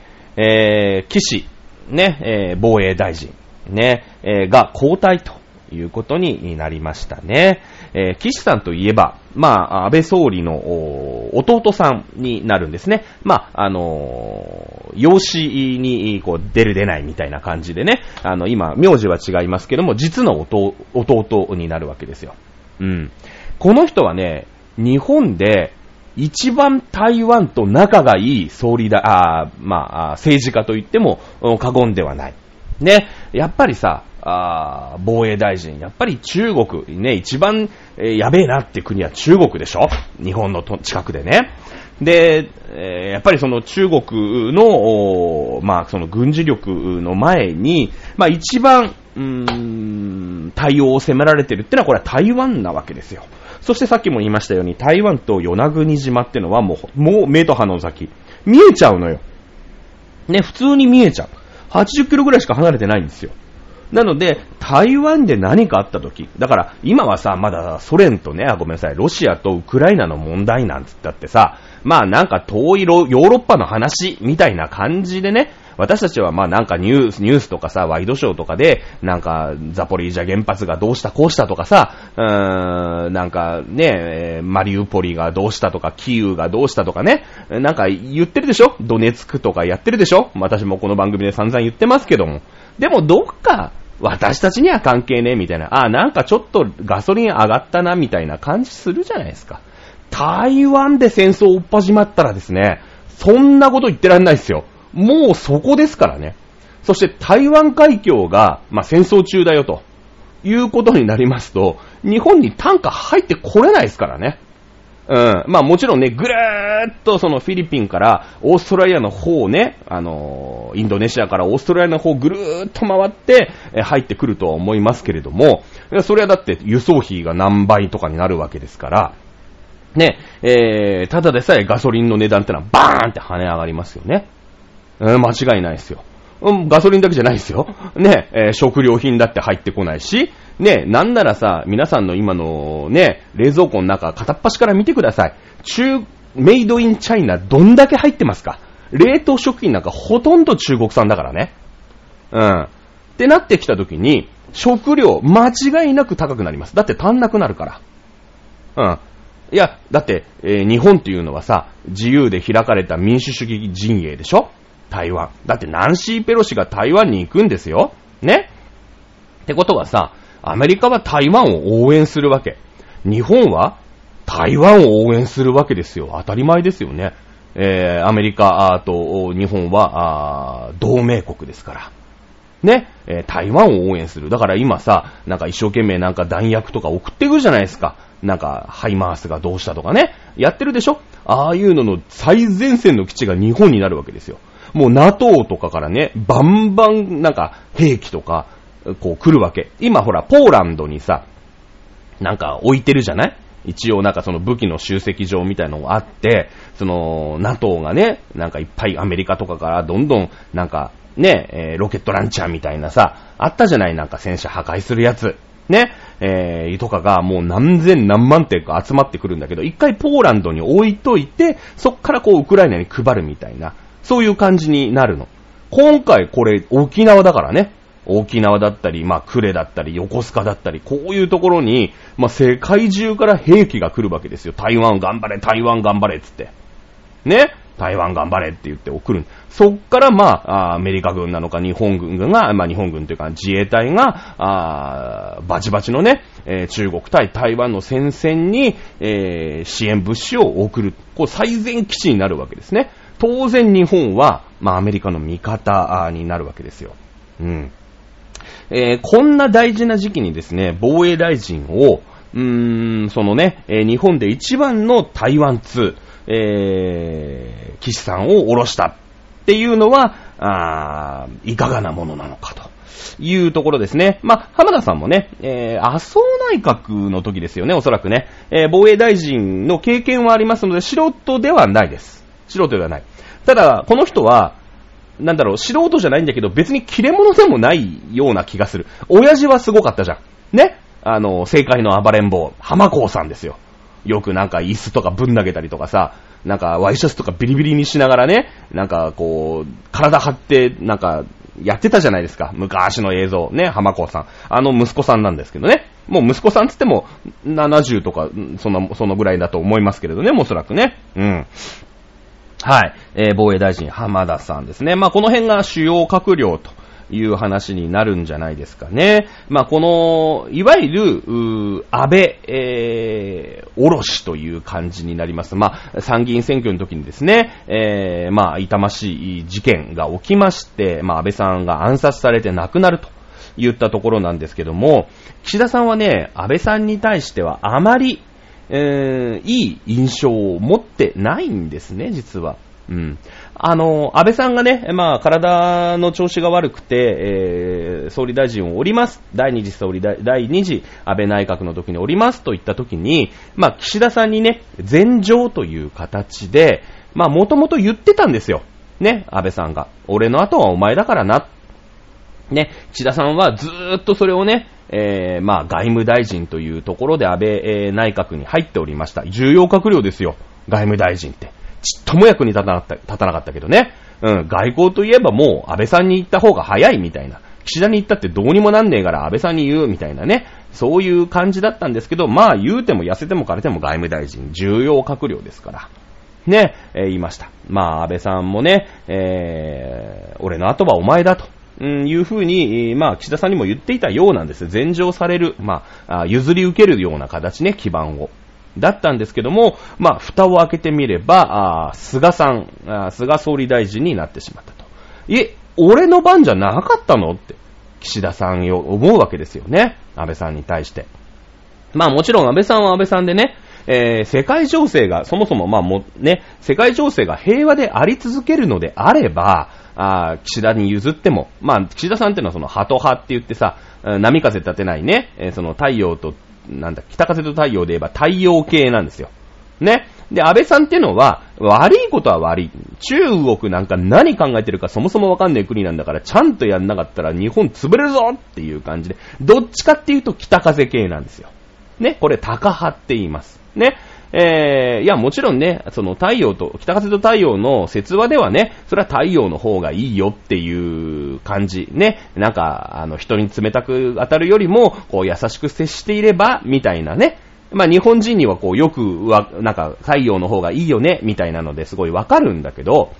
岸、ね、防衛大臣、ね、が交代ということになりましたね。岸さんといえば、まあ、安倍総理の弟さんになるんですね。まあ、養子にこう出る出ないみたいな感じでね、今、名字は違いますけども、実の弟になるわけですよ。うん。この人はね、日本で、一番台湾と仲がいい政治家と言っても過言ではない。ね。やっぱりさ、防衛大臣、やっぱり中国、ね、一番やべえなって国は中国でしょ？日本の近くでね。で、やっぱりその中国の、まあその軍事力の前に、まあ一番、対応を迫られてるってのはこれは台湾なわけですよ。そしてさっきも言いましたように台湾と与那国島ってのはもう目と鼻の先。見えちゃうのよ。ね、普通に見えちゃう。80キロぐらいしか離れてないんですよ。なので、台湾で何かあったとき、だから今はさ、まだソ連とね、あ、ごめんなさい、ロシアとウクライナの問題なんつったってさ、まあなんか遠いヨーロッパの話みたいな感じでね、私たちはまあなんかニュースとかさ、ワイドショーとかで、なんかザポリージャ原発がどうしたこうしたとかさ、なんかね、マリウポリがどうしたとか、キーウがどうしたとかね、なんか言ってるでしょ？ドネツクとかやってるでしょ？私もこの番組で散々言ってますけども。でもどっか私たちには関係ねえみたいな、あ、なんかちょっとガソリン上がったなみたいな感じするじゃないですか。台湾で戦争を追っ始まったらですね、そんなこと言ってらんないですよ。もうそこですからね。そして台湾海峡が、まあ、戦争中だよということになりますと、日本に単価入ってこれないですからね。うん、まあもちろんね、ぐるーっとそのフィリピンからオーストラリアの方をね、インドネシアからオーストラリアの方をぐるーっと回って入ってくるとは思いますけれども、それはだって輸送費が何倍とかになるわけですから、ね、ただでさえガソリンの値段ってのはバーンって跳ね上がりますよね。間違いないですよ。ガソリンだけじゃないですよ。ね、食料品だって入ってこないし、ね、なんならさ、皆さんの今のね、冷蔵庫の中、片っ端から見てください。メイドインチャイナ、どんだけ入ってますか？冷凍食品なんかほとんど中国産だからね。うん。ってなってきたときに、食料、間違いなく高くなります。だって足んなくなるから。うん。いや、だって、日本っていうのはさ、自由で開かれた民主主義陣営でしょ？台湾。だってナンシー・ペロシが台湾に行くんですよ。ね？ってことはさ、アメリカは台湾を応援するわけ。日本は台湾を応援するわけですよ。当たり前ですよね。アメリカと日本は同盟国ですから。ね？台湾を応援する。だから今さ、なんか一生懸命なんか弾薬とか送ってくるじゃないですか。なんかハイマースがどうしたとかね。やってるでしょ？ああいうのの最前線の基地が日本になるわけですよ。もう NATO とかからね、バンバンなんか兵器とかこう来るわけ。今ほらポーランドにさ、なんか置いてるじゃない？一応なんかその武器の集積場みたいのがあって、その NATO がね、なんかいっぱいアメリカとかからどんどんなんかね、ロケットランチャーみたいなさ、あったじゃない？なんか戦車破壊するやつ。ね、とかがもう何千何万点か集まってくるんだけど、一回ポーランドに置いといて、そっからこうウクライナに配るみたいな。そういう感じになるの。今回これ沖縄だからね。沖縄だったり、まあ呉だったり、横須賀だったり、こういうところに、まあ世界中から兵器が来るわけですよ。台湾頑張れ、台湾頑張れっつって。ね？台湾頑張れって言って送る。そっからまあ、アメリカ軍なのか日本軍が、まあ日本軍というか自衛隊が、バチバチのね、中国対台湾の戦線に、支援物資を送る。こう最前基地になるわけですね。当然日本は、まあアメリカの味方になるわけですよ。うん。こんな大事な時期にですね、防衛大臣を、そのね、日本で一番の台湾通、岸さんを下ろしたっていうのは、いかがなものなのかというところですね。まあ、浜田さんもね、麻生内閣の時ですよね、おそらくね、防衛大臣の経験はありますので、素人ではないです。素人ではない。ただ、この人は、なんだろう、素人じゃないんだけど、別に切れ者でもないような気がする。親父はすごかったじゃん。ね？政界の暴れん坊、浜子さんですよ。よくなんか椅子とかぶん投げたりとかさ、なんかワイシャツとかビリビリにしながらね、なんかこう、体張って、なんか、やってたじゃないですか。昔の映像。ね、浜子さん。息子さんなんですけどね。もう息子さんつっても、70とか、そのぐらいだと思いますけれどね、おそらくね。うん。はい、防衛大臣浜田さんですね。まあこの辺が主要閣僚という話になるんじゃないですかね。まあこのいわゆる安倍、おろしという感じになります。まあ参議院選挙の時にですね、まあ痛ましい事件が起きまして、まあ安倍さんが暗殺されて亡くなるといったところなんですけども、岸田さんはね、安倍さんに対してはあまり、いい印象を持ってないんですね、実は。うん。安倍さんがね、体の調子が悪くて、総理大臣を降ります。第2次安倍内閣の時に降りますと言った時に、岸田さんにね、禅譲という形で、もともと言ってたんですよ。ね、安倍さんが。俺の後はお前だからな。ね、岸田さんはずーっとそれをね、外務大臣というところで安倍、内閣に入っておりました。重要閣僚ですよ、外務大臣って。ちっとも役に立たなかったけどね。うん、外交といえばもう安倍さんに行った方が早いみたいな。岸田に行ったってどうにもなんねえから安倍さんに言うみたいなね。そういう感じだったんですけど、言うても痩せても枯れても外務大臣、重要閣僚ですから。ね、言いました。安倍さんもね、俺の後はお前だと。いうふうに、岸田さんにも言っていたようなんです。禅譲される、譲り受けるような形ね、基盤を。だったんですけども、蓋を開けてみれば、菅総理大臣になってしまったと。俺の番じゃなかったのって、岸田さんよ、思うわけですよね。安倍さんに対して。もちろん安倍さんは安倍さんでね、世界情勢が、そもそも世界情勢が平和であり続けるのであれば、岸田に譲っても、岸田さんっていうのはそのハト派って言ってさ、波風立てないね、その太陽と、北風と太陽で言えば太陽系なんですよ。ね。で、安倍さんっていうのは、悪いことは悪い。中国なんか何考えてるかそもそもわかんない国なんだから、ちゃんとやんなかったら日本潰れるぞっていう感じで、どっちかっていうと北風系なんですよ。ね。これ、タカ派って言います。ね。いやもちろんね、その太陽と北風と太陽の説話ではね、それは太陽の方がいいよっていう感じね、人に冷たく当たるよりもこう優しく接していればみたいなね、日本人にはこうよく太陽の方がいいよねみたいなのですごいわかるんだけど、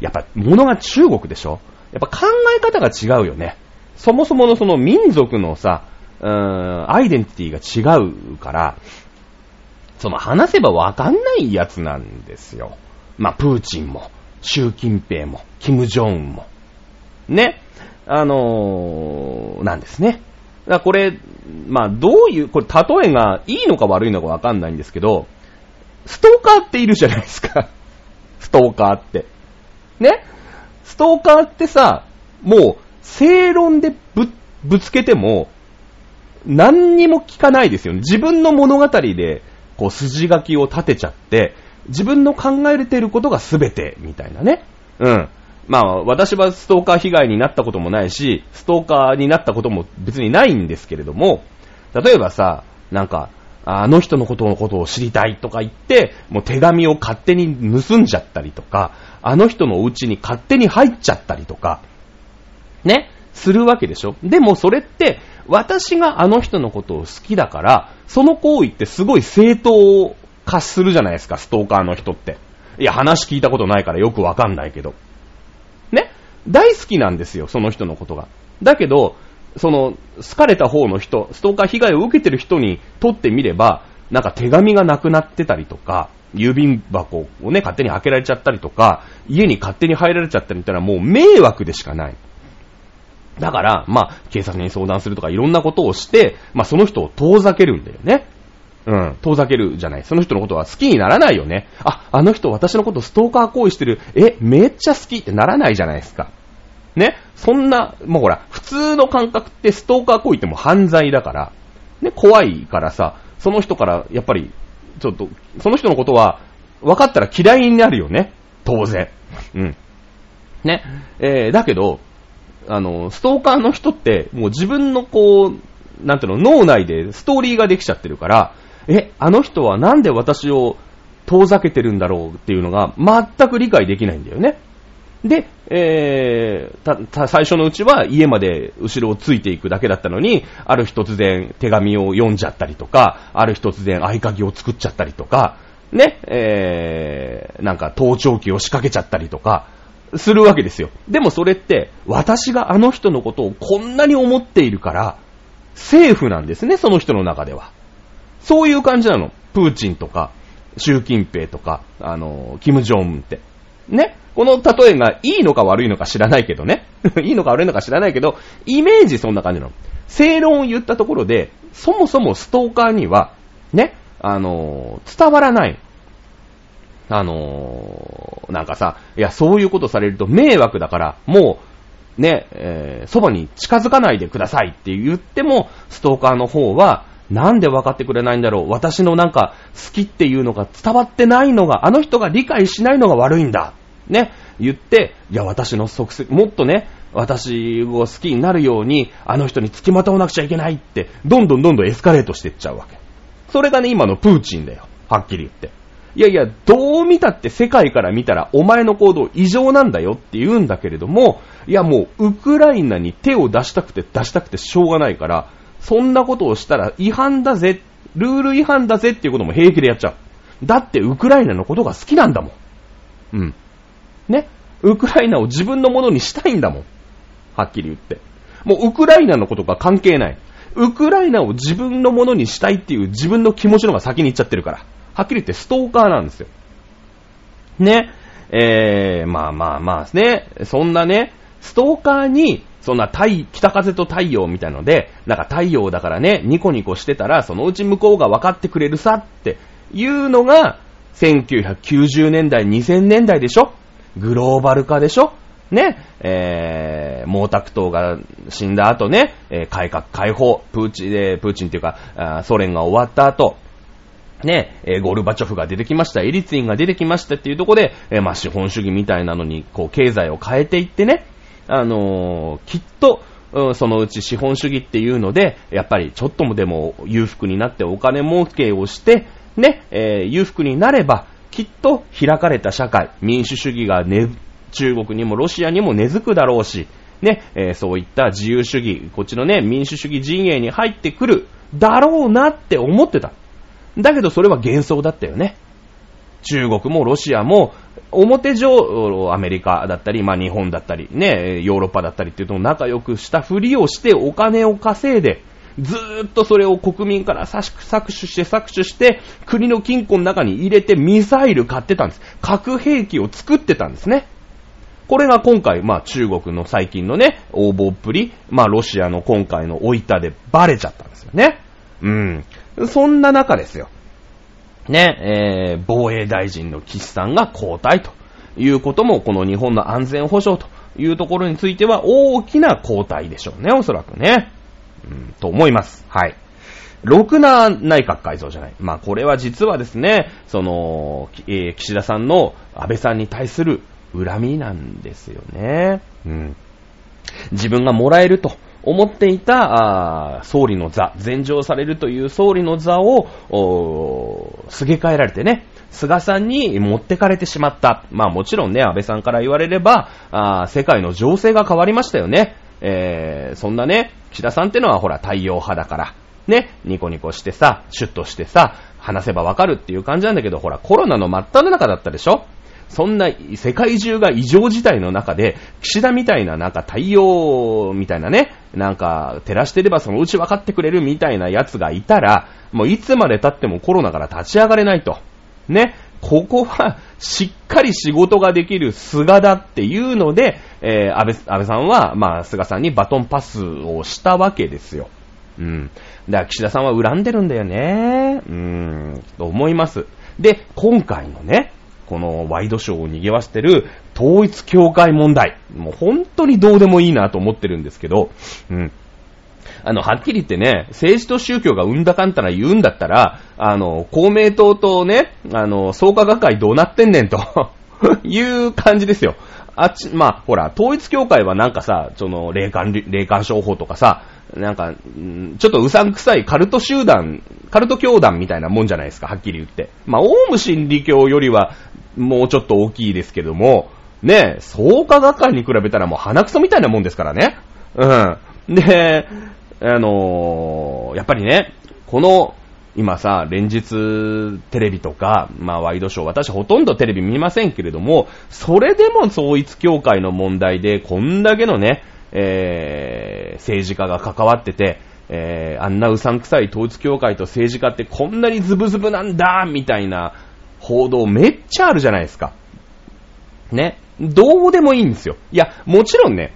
やっぱ物が中国でしょ、やっぱ考え方が違うよね。そもそものその民族のさ、アイデンティティが違うから。話せばわかんないやつなんですよ。プーチンも、習近平も、金正恩も。ね。なんですね。だからこれ、これ例えがいいのか悪いのかわかんないんですけど、ストーカーっているじゃないですか。ストーカーって。ね。ストーカーってさ、もう、正論でぶつけても、何にも聞かないですよね。自分の物語で、筋書きを立てちゃって、自分の考えていることが全て、みたいなね。うん。私はストーカー被害になったこともないし、ストーカーになったことも別にないんですけれども、例えばさ、あの人のことを知りたいとか言って、もう手紙を勝手に盗んじゃったりとか、あの人のお家に勝手に入っちゃったりとか、ね、するわけでしょ。でもそれって、私があの人のことを好きだから、その行為ってすごい正当化するじゃないですか、ストーカーの人って。いや、話聞いたことないからよくわかんないけど。ね？大好きなんですよ、その人のことが。だけど、好かれた方の人、ストーカー被害を受けてる人にとってみれば、手紙がなくなってたりとか、郵便箱をね、勝手に開けられちゃったりとか、家に勝手に入られちゃったりみたいな、もう迷惑でしかない。だから、警察に相談するとかいろんなことをして、その人を遠ざけるんだよね。うん、遠ざけるじゃない。その人のことは好きにならないよね。あの人私のことストーカー行為してる。めっちゃ好きってならないじゃないですか。ね。そんな、普通の感覚ってストーカー行為ってもう犯罪だから、ね、怖いからさ、その人から、やっぱり、ちょっと、その人のことは分かったら嫌いになるよね。当然。うん。ね。だけど、ストーカーの人って、もう自分の脳内でストーリーができちゃってるから、あの人はなんで私を遠ざけてるんだろうっていうのが全く理解できないんだよね。で、最初のうちは家まで後ろをついていくだけだったのに、ある日突然手紙を読んじゃったりとか、ある日突然合鍵を作っちゃったりとか、ね、盗聴器を仕掛けちゃったりとか、するわけですよ。でもそれって私があの人のことをこんなに思っているからセーフなんですね、その人の中では。そういう感じなの。プーチンとか習近平とか金正恩ってね、この例えがいいのか悪いのか知らないけどねいいのか悪いのか知らないけどイメージそんな感じなの。正論を言ったところでそもそもストーカーにはね、伝わらない。なんかさ、いや、そういうことされると迷惑だから、もう、ね、そばに近づかないでくださいって言っても、ストーカーの方は、なんで分かってくれないんだろう。私のなんか、好きっていうのが伝わってないのが、あの人が理解しないのが悪いんだ。ね、言って、いや、私の足跡、もっとね、私を好きになるように、あの人に付きまとわなくちゃいけないって、どんどんエスカレートしてっちゃうわけ。それがね、今のプーチンだよ。はっきり言って。いやいや、どう見たって世界から見たらお前の行動異常なんだよって言うんだけれども、いやもうウクライナに手を出したくてしょうがないから、そんなことをしたら違反だぜ、ルール違反だぜっていうことも平気でやっちゃう。だってウクライナのことが好きなんだもん。うん。ね。ウクライナを自分のものにしたいんだもん。はっきり言って。もうウクライナのことが関係ない。ウクライナを自分のものにしたいっていう自分の気持ちの方が先に行っちゃってるから。はっきり言ってストーカーなんですよ。ね。まあね。そんなね、ストーカーに、そんな北風と太陽みたいので、なんか太陽だからね、ニコニコしてたら、そのうち向こうが分かってくれるさっていうのが、1990年代、2000年代でしょ？グローバル化でしょ？ね、毛沢東が死んだ後ね、改革開放、プーチンっていうか、ソ連が終わった後、ね、ゴルバチョフが出てきました、エリツィンが出てきましたっていうところで、まあ、資本主義みたいなのに、こう、経済を変えていってね、きっと、そのうち資本主義っていうので、やっぱりちょっともでも裕福になってお金儲けをして、ね、裕福になれば、きっと開かれた社会、民主主義がね、中国にもロシアにも根付くだろうし、ね、そういった自由主義、こっちのね、民主主義陣営に入ってくるだろうなって思ってた。だけどそれは幻想だったよね。中国もロシアも表上アメリカだったり、まあ日本だったりね、ヨーロッパだったりっていうと仲良くしたふりをしてお金を稼いで、ずーっとそれを国民から搾取して国の金庫の中に入れてミサイル買ってたんです。核兵器を作ってたんですね。これが今回、まあ中国の最近のね、横暴っぷり、まあロシアの今回の老いたでバレちゃったんですよね。うん。そんな中ですよ。ね、防衛大臣の岸さんが交代ということも、この日本の安全保障というところについては大きな交代でしょうね、おそらくね。うん、と思います。はい。ろくな内閣改造じゃない。まあこれは実はですね、その、岸田さんの安倍さんに対する恨みなんですよね。うん。自分がもらえると思っていた総理の座、禅譲されるという総理の座をすげ替えられてね、菅さんに持ってかれてしまった。まあもちろんね、安倍さんから言われれば、世界の情勢が変わりましたよね。そんなね、岸田さんってのはほら太陽派だから、ね、ニコニコしてさ、シュッとしてさ、話せばわかるっていう感じなんだけど、ほらコロナの真っ只中だったでしょ。そんな世界中が異常事態の中で、岸田みたいななんか太陽みたいなね、なんか照らしてればそのうち分かってくれるみたいなやつがいたら、もういつまで経ってもコロナから立ち上がれないと。ね。ここはしっかり仕事ができる菅だっていうので、安倍さんは、まあ菅さんにバトンパスをしたわけですよ。うん。だから岸田さんは恨んでるんだよね。と思います。で、今回のね、このワイドショーを賑わしてる統一教会問題、もう本当にどうでもいいなと思ってるんですけど、うん、はっきり言ってね、政治と宗教がうんだかんだら言うんだったら、公明党とね、創価学会どうなってんねんという感じですよ。まあほら統一教会はなんかさ、その霊感商法とかさ、なんかちょっとうさんくさいカルト教団みたいなもんじゃないですか、はっきり言って。まあオウム真理教よりはもうちょっと大きいですけども、ね、創価学会に比べたらもう鼻くそみたいなもんですからね。うん。で、やっぱりね、この、今さ、連日テレビとか、まあワイドショー、私ほとんどテレビ見ませんけれども、それでも統一教会の問題でこんだけのね、政治家が関わってて、あんなうさんくさい統一教会と政治家ってこんなにズブズブなんだみたいな報道めっちゃあるじゃないですか。ね、どうでもいいんですよ。いや、もちろんね、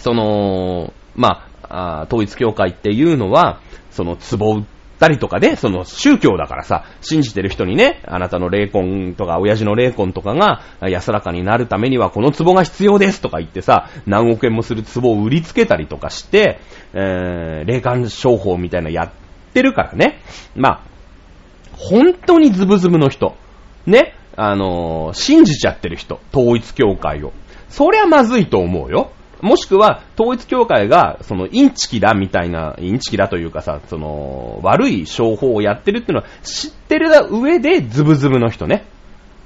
そのまあ統一教会っていうのはその壺たりとかで、その宗教だからさ、信じてる人にね、あなたの霊魂とか親父の霊魂とかが安らかになるためにはこの壺が必要ですとか言ってさ、何億円もする壺を売りつけたりとかして、霊感商法みたいなのやってるからね。まあ本当にズブズブの人ね、信じちゃってる人、統一教会を、そりゃまずいと思うよ。もしくは統一教会がそのインチキだみたいな、インチキだというかさ、その悪い商法をやってるっていうのは知ってる上でズブズブの人ね、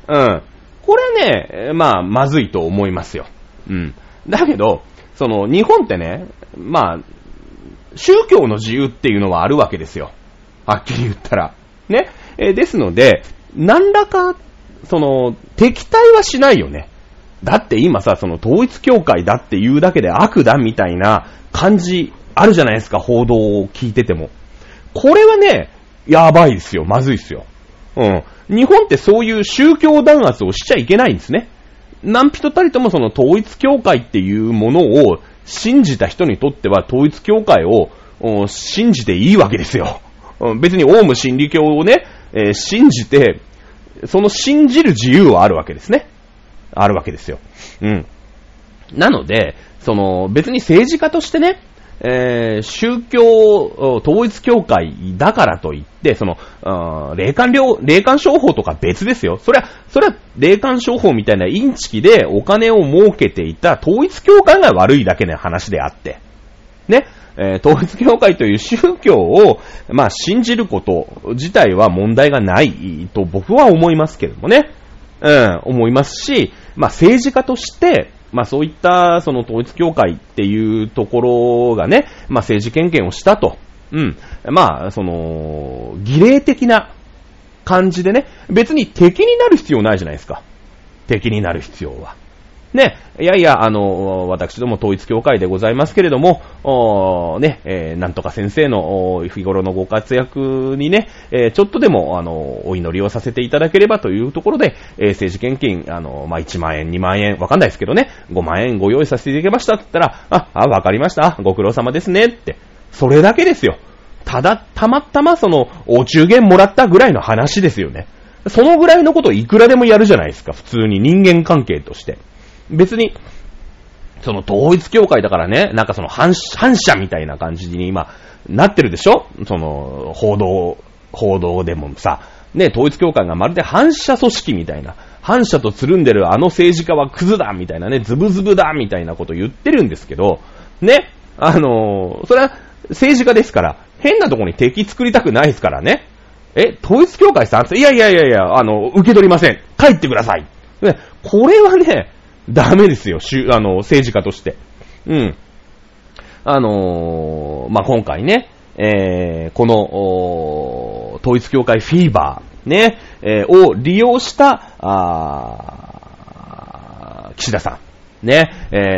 うん、これはね、まあまずいと思いますよ。うん、だけどその日本ってね、まあ宗教の自由っていうのはあるわけですよ。はっきり言ったらね、ですので何らかその敵対はしないよね。だって今さ、その統一教会だって言うだけで悪だみたいな感じあるじゃないですか、報道を聞いてても。これはね、やばいですよ、まずいですよ。うん。日本ってそういう宗教弾圧をしちゃいけないんですね。何人たりともその統一教会っていうものを信じた人にとっては統一教会を信じていいわけですよ。別にオウム真理教をね、信じて、その信じる自由はあるわけですね。あるわけですよ。うん。なので、その別に政治家としてね、宗教統一教会だからといって、その霊感商法とか別ですよ。それは霊感商法みたいなインチキでお金を儲けていた統一教会が悪いだけの話であって、ね。統一教会という宗教を、まあ、信じること自体は問題がないと僕は思いますけどもね。うん、思いますし、まあ、政治家として、まあ、そういった、その統一教会っていうところがね、まあ、政治権限をしたと。うん。まあ、その、儀礼的な感じでね、別に敵になる必要ないじゃないですか。敵になる必要は。ね、いやいや、私ども統一教会でございますけれども、ね、なんとか先生の日頃のご活躍にね、ちょっとでも、お祈りをさせていただければというところで、政治献金、まあ、1万円、2万円、わかんないですけどね、5万円ご用意させていただきましたって言ったら、わかりました、ご苦労様ですねって、それだけですよ。たまたまその、お中元もらったぐらいの話ですよね。そのぐらいのことをいくらでもやるじゃないですか、普通に人間関係として。別に、その統一教会だからね、なんかその反社みたいな感じに今、なってるでしょ？その、報道でもさ、ね、統一教会がまるで反社組織みたいな、反社とつるんでるあの政治家はクズだみたいなね、ズブズブだみたいなこと言ってるんですけど、ね、それは政治家ですから、変なとこに敵作りたくないですからね。統一教会さん？いや、受け取りません。帰ってください。ね、これはね、ダメですよ、政治家として。うん。まあ、今回ね、この、統一教会フィーバー、ね、を利用した、岸田さん。ね、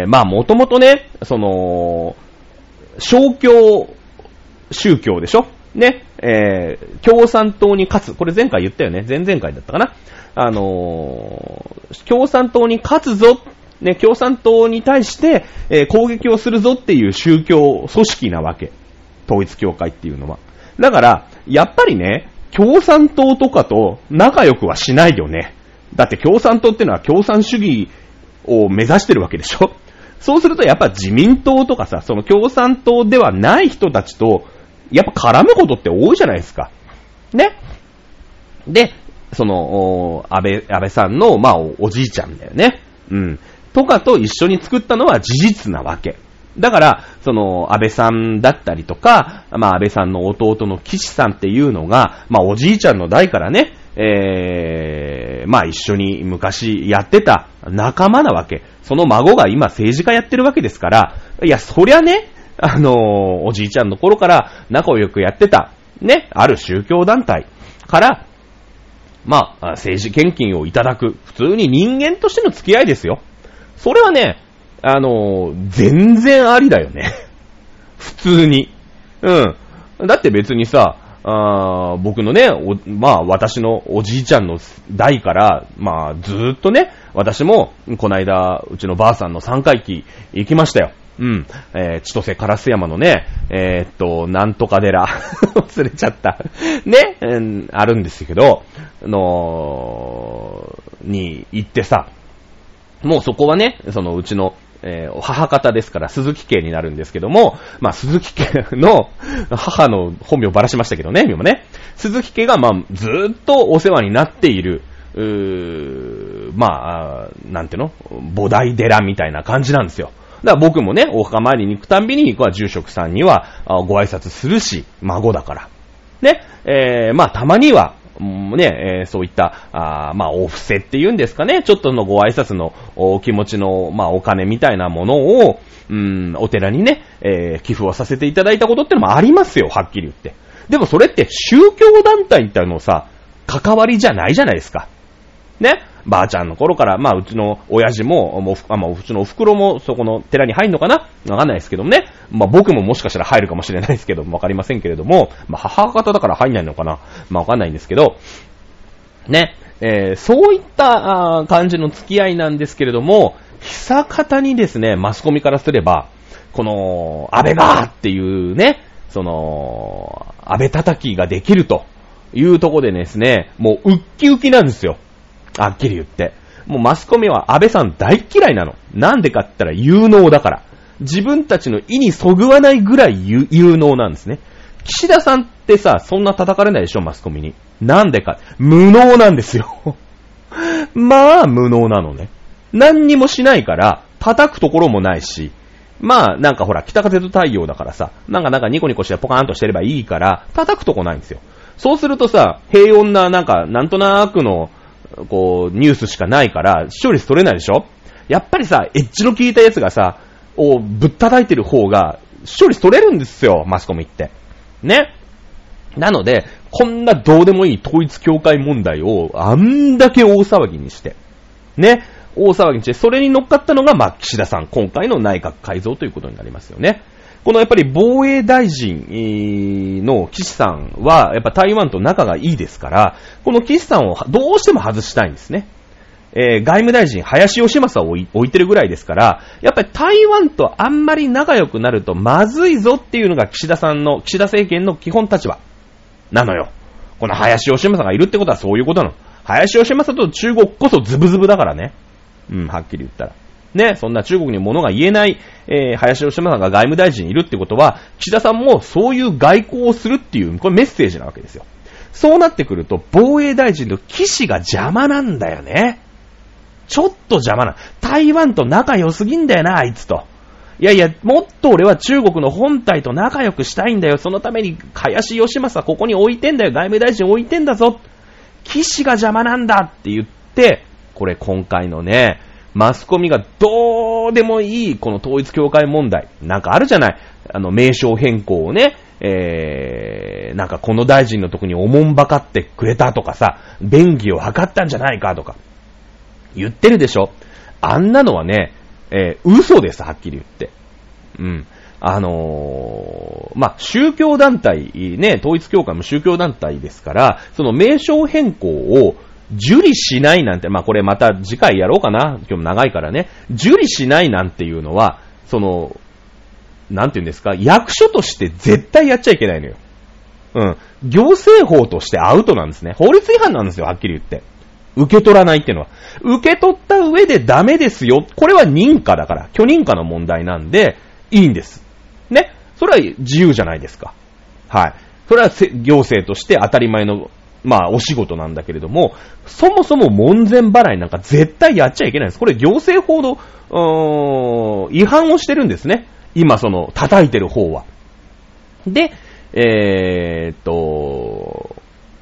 まあ、もともとね、その、宗教でしょ？ね、共産党に勝つ。これ前回言ったよね。前々回だったかな。共産党に勝つぞ、ね、共産党に対して、攻撃をするぞっていう宗教組織なわけ。統一教会っていうのは。だから、やっぱりね、共産党とかと仲良くはしないよね。だって共産党ってのは共産主義を目指してるわけでしょ。そうするとやっぱ自民党とかさ、その共産党ではない人たちと、やっぱ絡むことって多いじゃないですか。ね。で、その、安倍さんの、まあ、おじいちゃんだよね。うん。とかと一緒に作ったのは事実なわけ。だから、その、安倍さんだったりとか、まあ、安倍さんの弟の岸さんっていうのが、まあ、おじいちゃんの代からね、まあ、一緒に昔やってた仲間なわけ。その孫が今政治家やってるわけですから、いや、そりゃね、おじいちゃんの頃から仲良くやってた、ね、ある宗教団体から、まあ、政治献金をいただく、普通に人間としての付き合いですよ。それはね、全然ありだよね。普通に。うん。だって別にさ、僕のね、まあ、私のおじいちゃんの代から、まあ、ずーっとね、私も、こないだ、うちのばあさんの3回忌行きましたよ。うん。千歳烏山のね、なんとか寺。忘れちゃった。ね、うん、あるんですけど、に行ってさ、もうそこはね、そのうちの、母方ですから、鈴木家になるんですけども、まあ、鈴木家の母の本名ばらしましたけどね、今ね。鈴木家が、まあ、ずーっとお世話になっている、まあ、なんていうの？菩提寺みたいな感じなんですよ。だから僕もね、お墓参りに行くたんびに、住職さんにはご挨拶するし、孫だから。ね、まあ、たまには、ね、そういった、まあ、お布施っていうんですかね、ちょっとのご挨拶のお気持ちの、まあ、お金みたいなものを、お寺にね、寄付をさせていただいたことってのもありますよ、はっきり言って。でもそれって宗教団体ってのさ、関わりじゃないじゃないですか。ね、ばあちゃんの頃から、まあ、うちの親父も、うちのお袋もそこの寺に入るのかな？わかんないですけどもね。まあ、僕ももしかしたら入るかもしれないですけど、わかりませんけれども、まあ、母方だから入んないのかな？まあ、わかんないんですけど、ね、そういった感じの付き合いなんですけれども、久方にですね、マスコミからすれば、この、安倍がっていうね、その、安倍叩きができるというところでですね、もうウッキウキなんですよ。はっきり言って。もうマスコミは安倍さん大嫌いなの。なんでかって言ったら有能だから。自分たちの意にそぐわないぐらい有能なんですね。岸田さんってさ、そんな叩かれないでしょ、マスコミに。なんでか。無能なんですよ。まあ、無能なのね。何にもしないから、叩くところもないし。まあ、なんかほら、北風と太陽だからさ、なんかニコニコしてポカーンとしてればいいから、叩くとこないんですよ。そうするとさ、平穏な、なんか、なんとなくの、こうニュースしかないから視聴率取れないでしょ。やっぱりさ、エッジの効いたやつがさをぶったたいてる方が視聴率取れるんですよ、マスコミってね。なのでこんなどうでもいい統一教会問題をあんだけ大騒ぎにしてね、大騒ぎにして、それに乗っかったのが、まあ、岸田さん、今回の内閣改造ということになりますよね。このやっぱり防衛大臣の岸さんはやっぱ台湾と仲がいいですから、この岸さんをどうしても外したいんですね。外務大臣林芳正を置いてるぐらいですから、やっぱり台湾とあんまり仲良くなるとまずいぞっていうのが岸田政権の基本立場なのよ。この林芳正がいるってことはそういうことなの。林芳正と中国こそズブズブだからね。はっきり言ったらね、そんな中国に物が言えない、林芳正さんが外務大臣にいるってことは、岸田さんもそういう外交をするっていう、これメッセージなわけですよ。そうなってくると、防衛大臣の岸が邪魔なんだよね。ちょっと邪魔な。台湾と仲良すぎんだよな、あいつと。いやいや、もっと俺は中国の本体と仲良くしたいんだよ。そのために、林芳正はここに置いてんだよ。外務大臣置いてんだぞ。岸が邪魔なんだって言って、これ今回のね、マスコミがどうでもいいこの統一教会問題なんかあるじゃない。名称変更をね、なんかこの大臣のとこにおもんばかってくれたとかさ、便宜を図ったんじゃないかとか言ってるでしょ。あんなのはね、嘘です、はっきり言って。まあ、宗教団体ね、統一教会も宗教団体ですから、その名称変更を受理しないなんて、まあ、これまた次回やろうかな。今日も長いからね。受理しないなんていうのは、その、なんていうんですか、役所として絶対やっちゃいけないのよ。行政法としてアウトなんですね。法律違反なんですよ、はっきり言って。受け取らないっていうのは。受け取った上でダメですよ。これは認可だから。許認可の問題なんで、いいんです。ね。それは自由じゃないですか。はい。それは行政として当たり前の、まあ、お仕事なんだけれども、そもそも門前払いなんか絶対やっちゃいけないんです。これ行政法の違反をしてるんですね。今その叩いてる方は。で、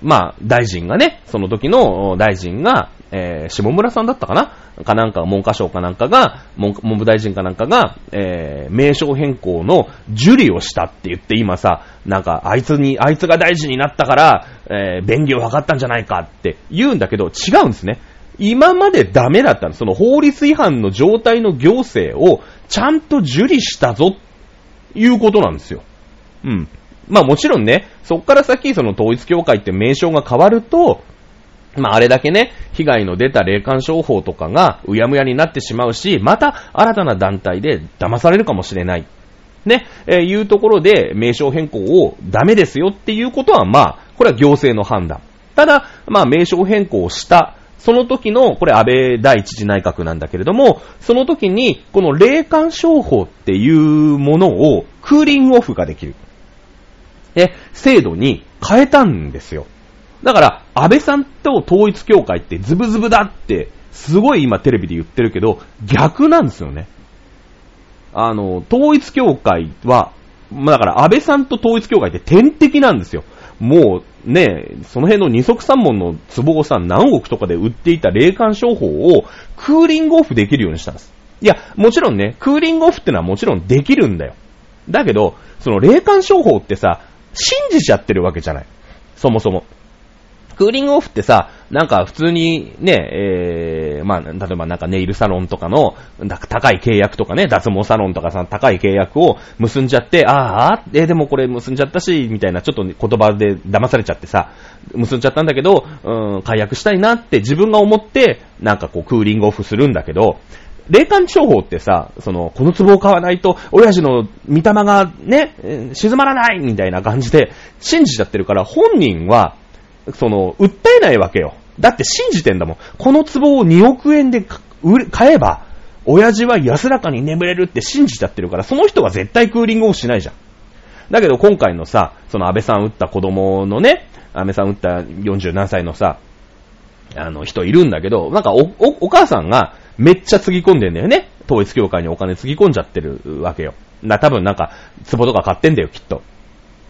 まあ、大臣がね、その時の大臣が、下村さんだったかなかなんか、文科省かなんかが、文部大臣かなんかが、名称変更の受理をしたって言って、今さ、なんか、あいつが大臣になったから、便宜を図ったんじゃないかって言うんだけど、違うんですね。今までダメだったの。その法律違反の状態の行政をちゃんと受理したぞ、いうことなんですよ。まあもちろんね、そっから先、その統一教会って名称が変わると、まああれだけね、被害の出た霊感商法とかがうやむやになってしまうし、また新たな団体で騙されるかもしれないね、いうところで名称変更をダメですよっていうことは、まあこれは行政の判断。ただまあ名称変更をしたその時の、これ安倍第一次内閣なんだけれども、その時にこの霊感商法っていうものをクーリングオフができる制度に変えたんですよ。だから安倍さんと統一教会ってズブズブだってすごい今テレビで言ってるけど、逆なんですよね。統一教会は、だから安倍さんと統一教会って天敵なんですよ。もうね、その辺の二足三門の壺をさ、何億とかで売っていた霊感商法をクーリングオフできるようにしたんです。いや、もちろんね、クーリングオフってのはもちろんできるんだよ。だけど、その霊感商法ってさ、信じちゃってるわけじゃない。そもそも。クーリングオフってさ、なんか普通にね、まあ、例えばなんかネイルサロンとかの高い契約とかね、脱毛サロンとかさ、高い契約を結んじゃって、でもこれ結んじゃったし、みたいなちょっと言葉で騙されちゃってさ、結んじゃったんだけど、解約したいなって自分が思って、なんかこうクーリングオフするんだけど、霊感商法ってさ、その、この壺を買わないと、親父の御霊がね、静まらないみたいな感じで、信じちゃってるから、本人は、その、訴えないわけよ。だって信じてんだもん。この壺を2億円で買えば、親父は安らかに眠れるって信じちゃってるから、その人は絶対クーリングオフしないじゃん。だけど今回のさ、その安倍さん撃った子供のね、安倍さん撃った40何歳のさ、人いるんだけど、なんかお母さんが、めっちゃつぎ込んでんだよね。統一教会にお金つぎ込んじゃってるわけよ。多分なんか、壺とか買ってんだよ、きっと。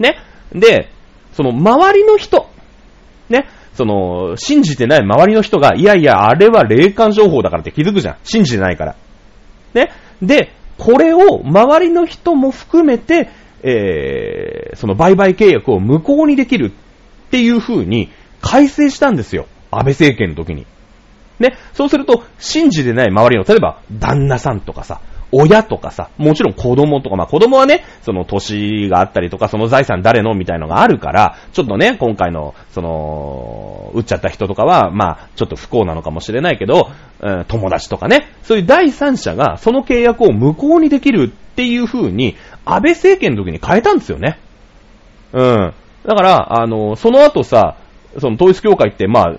ね。で、その周りの人、ね。その、信じてない周りの人が、いやいや、あれは霊感商法だからって気づくじゃん。信じてないから。ね。で、これを周りの人も含めて、その売買契約を無効にできるっていう風に改正したんですよ。安倍政権の時に。ね、そうすると信じてない周りの、例えば旦那さんとかさ、親とかさ、もちろん子供とか、まあ子供はね、その年があったりとか、その財産誰のみたいのがあるから、ちょっとね、今回のその売っちゃった人とかはまあちょっと不幸なのかもしれないけど、友達とかね、そういう第三者がその契約を無効にできるっていう風に安倍政権の時に変えたんですよね。うん。だからその後さ、その統一教会ってまあ。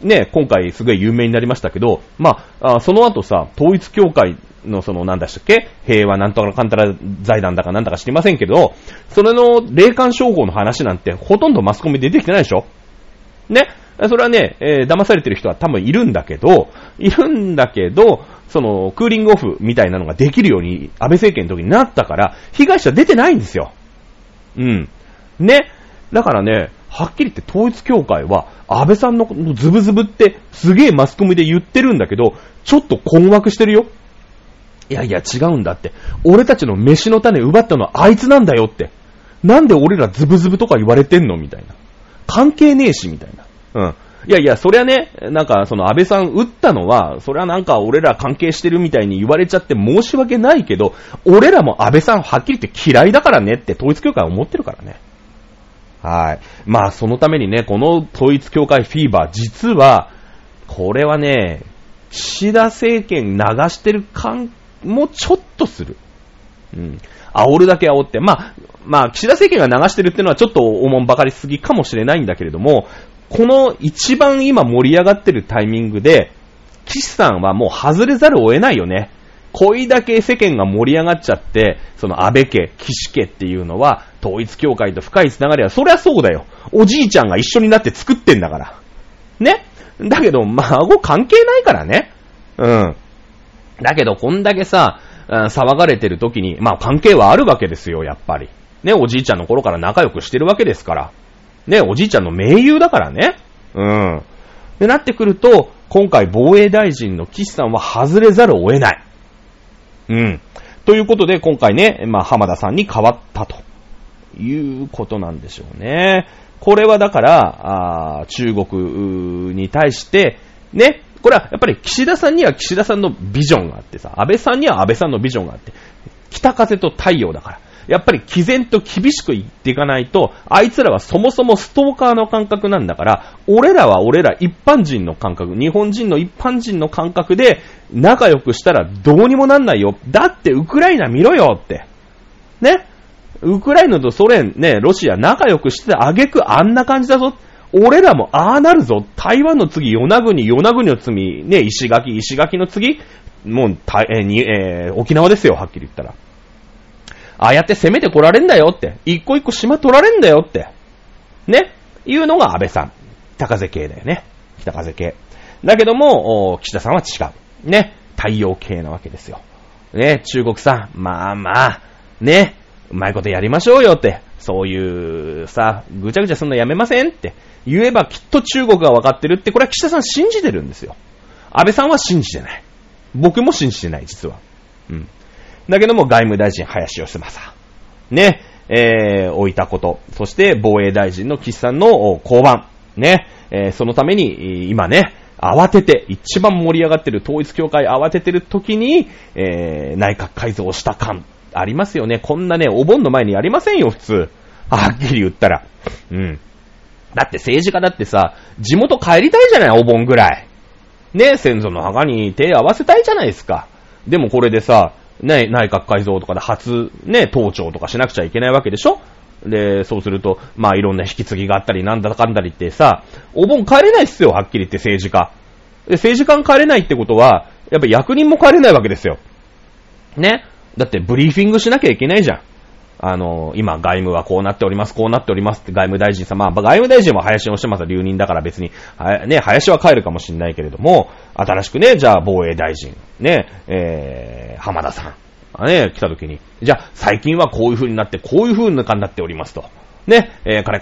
ね、今回すごい有名になりましたけど、まあ、その後さ、統一教会のその、なんだしたっけ、平和なんとかかんたら財団だかなんだか知りませんけど、それの霊感商法の話なんてほとんどマスコミで出てきてないでしょね。それはね、騙されてる人は多分いるんだけど、その、クーリングオフみたいなのができるように安倍政権の時になったから、被害者出てないんですよ。うん。ね。だからね、はっきり言って統一教会は安倍さんのズブズブってすげえマスコミで言ってるんだけど、ちょっと困惑してるよ。いやいや違うんだって、俺たちの飯の種奪ったのはあいつなんだよって、なんで俺らズブズブとか言われてんのみたいな、関係ねえしみたいな。うん。いやいや、そりゃね、なんかその安倍さん撃ったのは、そりゃなんか俺ら関係してるみたいに言われちゃって申し訳ないけど、俺らも安倍さんはっきり言って嫌いだからねって統一教会は思ってるからね。はい。まあ、そのためにね、この統一教会フィーバー、実は、これはね、岸田政権流してる感もちょっとする。うん。煽るだけ煽って、まあ、岸田政権が流してるっていうのはちょっとおもんばかりすぎかもしれないんだけれども、この一番今盛り上がってるタイミングで、岸さんはもう外れざるを得ないよね。こいだけ世間が盛り上がっちゃって、その安倍家、岸家っていうのは、統一教会と深いつながりは、そりゃそうだよ。おじいちゃんが一緒になって作ってんだから。ね。だけど、孫関係ないからね。うん。だけど、こんだけさ、騒がれてる時に、まあ関係はあるわけですよ、やっぱり。ね、おじいちゃんの頃から仲良くしてるわけですから。ね、おじいちゃんの盟友だからね。うん。で、なってくると、今回防衛大臣の岸さんは外れざるを得ない。うん。ということで、今回ね、まあ、浜田さんに変わったということなんでしょうね。これはだから、中国に対して、ね、これはやっぱり岸田さんには岸田さんのビジョンがあってさ、安倍さんには安倍さんのビジョンがあって、北風と太陽だから、やっぱり毅然と厳しく言っていかないと、あいつらはそもそもストーカーの感覚なんだから、俺ら一般人の感覚、日本人の一般人の感覚で仲良くしたらどうにもなんないよ。だってウクライナ見ろよって。ね。ウクライナとソ連、ね、ロシア仲良くしてた挙句あんな感じだぞ。俺らもああなるぞ。台湾の次、与那国の次、ね、石垣の次、もう沖縄ですよ、はっきり言ったら。ああやって攻めて来られんだよって。一個一個島取られんだよって。ね。いうのが安倍さん。北風系だよね。北風系。だけども、岸田さんは違う。ね。太陽系なわけですよ。ね。中国さん。まあまあ。ね。うまいことやりましょうよって。そういう、さ、ぐちゃぐちゃすんのやめませんって。言えばきっと中国が分かってるって、これは岸田さん信じてるんですよ。安倍さんは信じてない。僕も信じてない、実は。うん。だけども外務大臣林芳正。ね。置いたこと。そして防衛大臣の岸さんの降板。ね。そのために、今ね、慌てて、一番盛り上がってる統一教会慌ててる時に、内閣改造をした感ありますよね。こんなね、お盆の前にやりませんよ、普通。はっきり言ったら。うん。だって政治家だってさ、地元帰りたいじゃない、お盆ぐらい。ね、先祖の墓に手合わせたいじゃないですか。でもこれでさ、ね、内閣改造とかで初、ね、登庁とかしなくちゃいけないわけでしょ。で、そうすると、まあいろんな引き継ぎがあったり、なんだかんだりってさ、お盆帰れないっすよ、はっきり言って政治家。で、政治家帰れないってことは、やっぱ役人も帰れないわけですよ。ね。だってブリーフィングしなきゃいけないじゃん。今外務はこうなっておりますって外務大臣さん、まあ外務大臣は林をしてます、留任だから別にね、林は帰るかもしれないけれども、新しくね、じゃあ防衛大臣ね、浜田さんね、来た時に、じゃあ最近はこういう風になってこういう風な感になっておりますとね、カレ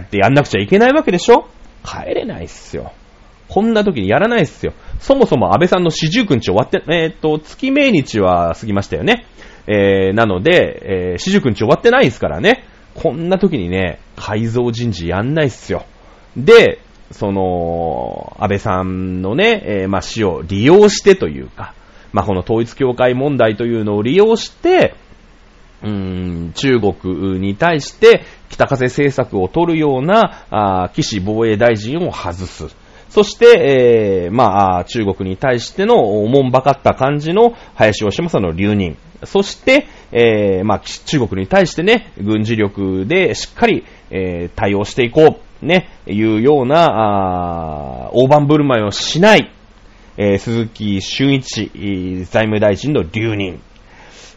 ってやんなくちゃいけないわけでしょ。帰れないっすよ、こんな時にやらないっすよ。そもそも安倍さんの49日終わって月命日は過ぎましたよね。なので、49日終わってないですからね。こんな時にね、改造人事やんないっすよ。で、その、安倍さんのね、まあ、死を利用してというか、まあ、この統一教会問題というのを利用して、中国に対して北風政策を取るような、岸防衛大臣を外す。そして、まあ、中国に対してのおもんばかった感じの林芳正の留任。そして、まあ、中国に対してね、軍事力でしっかり、対応していこう、ね、いうような、大盤振る舞いをしない、鈴木俊一、財務大臣の留任。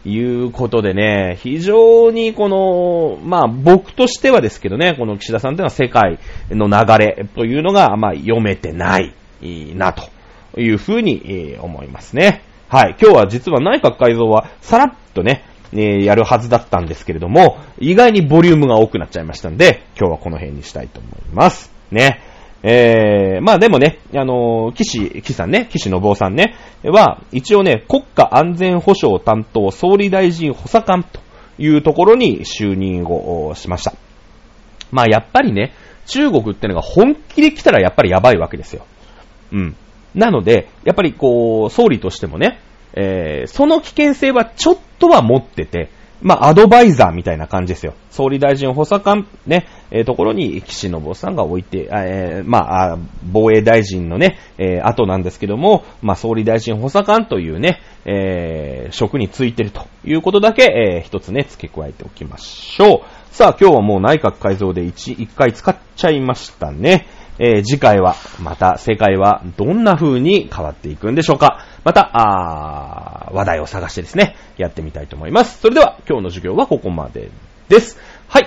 いうことでね、非常にこの、まあ僕としてはですけどね、この岸田さんというのは世界の流れというのが、まあ読めてないなというふうに思いますね。はい。今日は実は内閣改造はさらっとね、やるはずだったんですけれども、意外にボリュームが多くなっちゃいましたんで、今日はこの辺にしたいと思います。ね。まあでもね、岸信夫さんね、は、一応ね、国家安全保障担当総理大臣補佐官というところに就任をしました。まあやっぱりね、中国ってのが本気で来たらやっぱりやばいわけですよ。うん。なので、やっぱりこう、総理としてもね、その危険性はちょっとは持ってて、まあ、アドバイザーみたいな感じですよ。総理大臣補佐官、ね、ところに、岸信夫さんが置いて、まあ、防衛大臣のね、後なんですけども、まあ、総理大臣補佐官というね、職についてるということだけ、一つね、付け加えておきましょう。さあ、今日はもう内閣改造で一回使っちゃいましたね。次回は、また世界はどんな風に変わっていくんでしょうか。また、話題を探してですね、やってみたいと思います。それでは、今日の授業はここまでです。はい、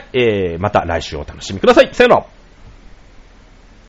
また来週お楽しみください。さよなら。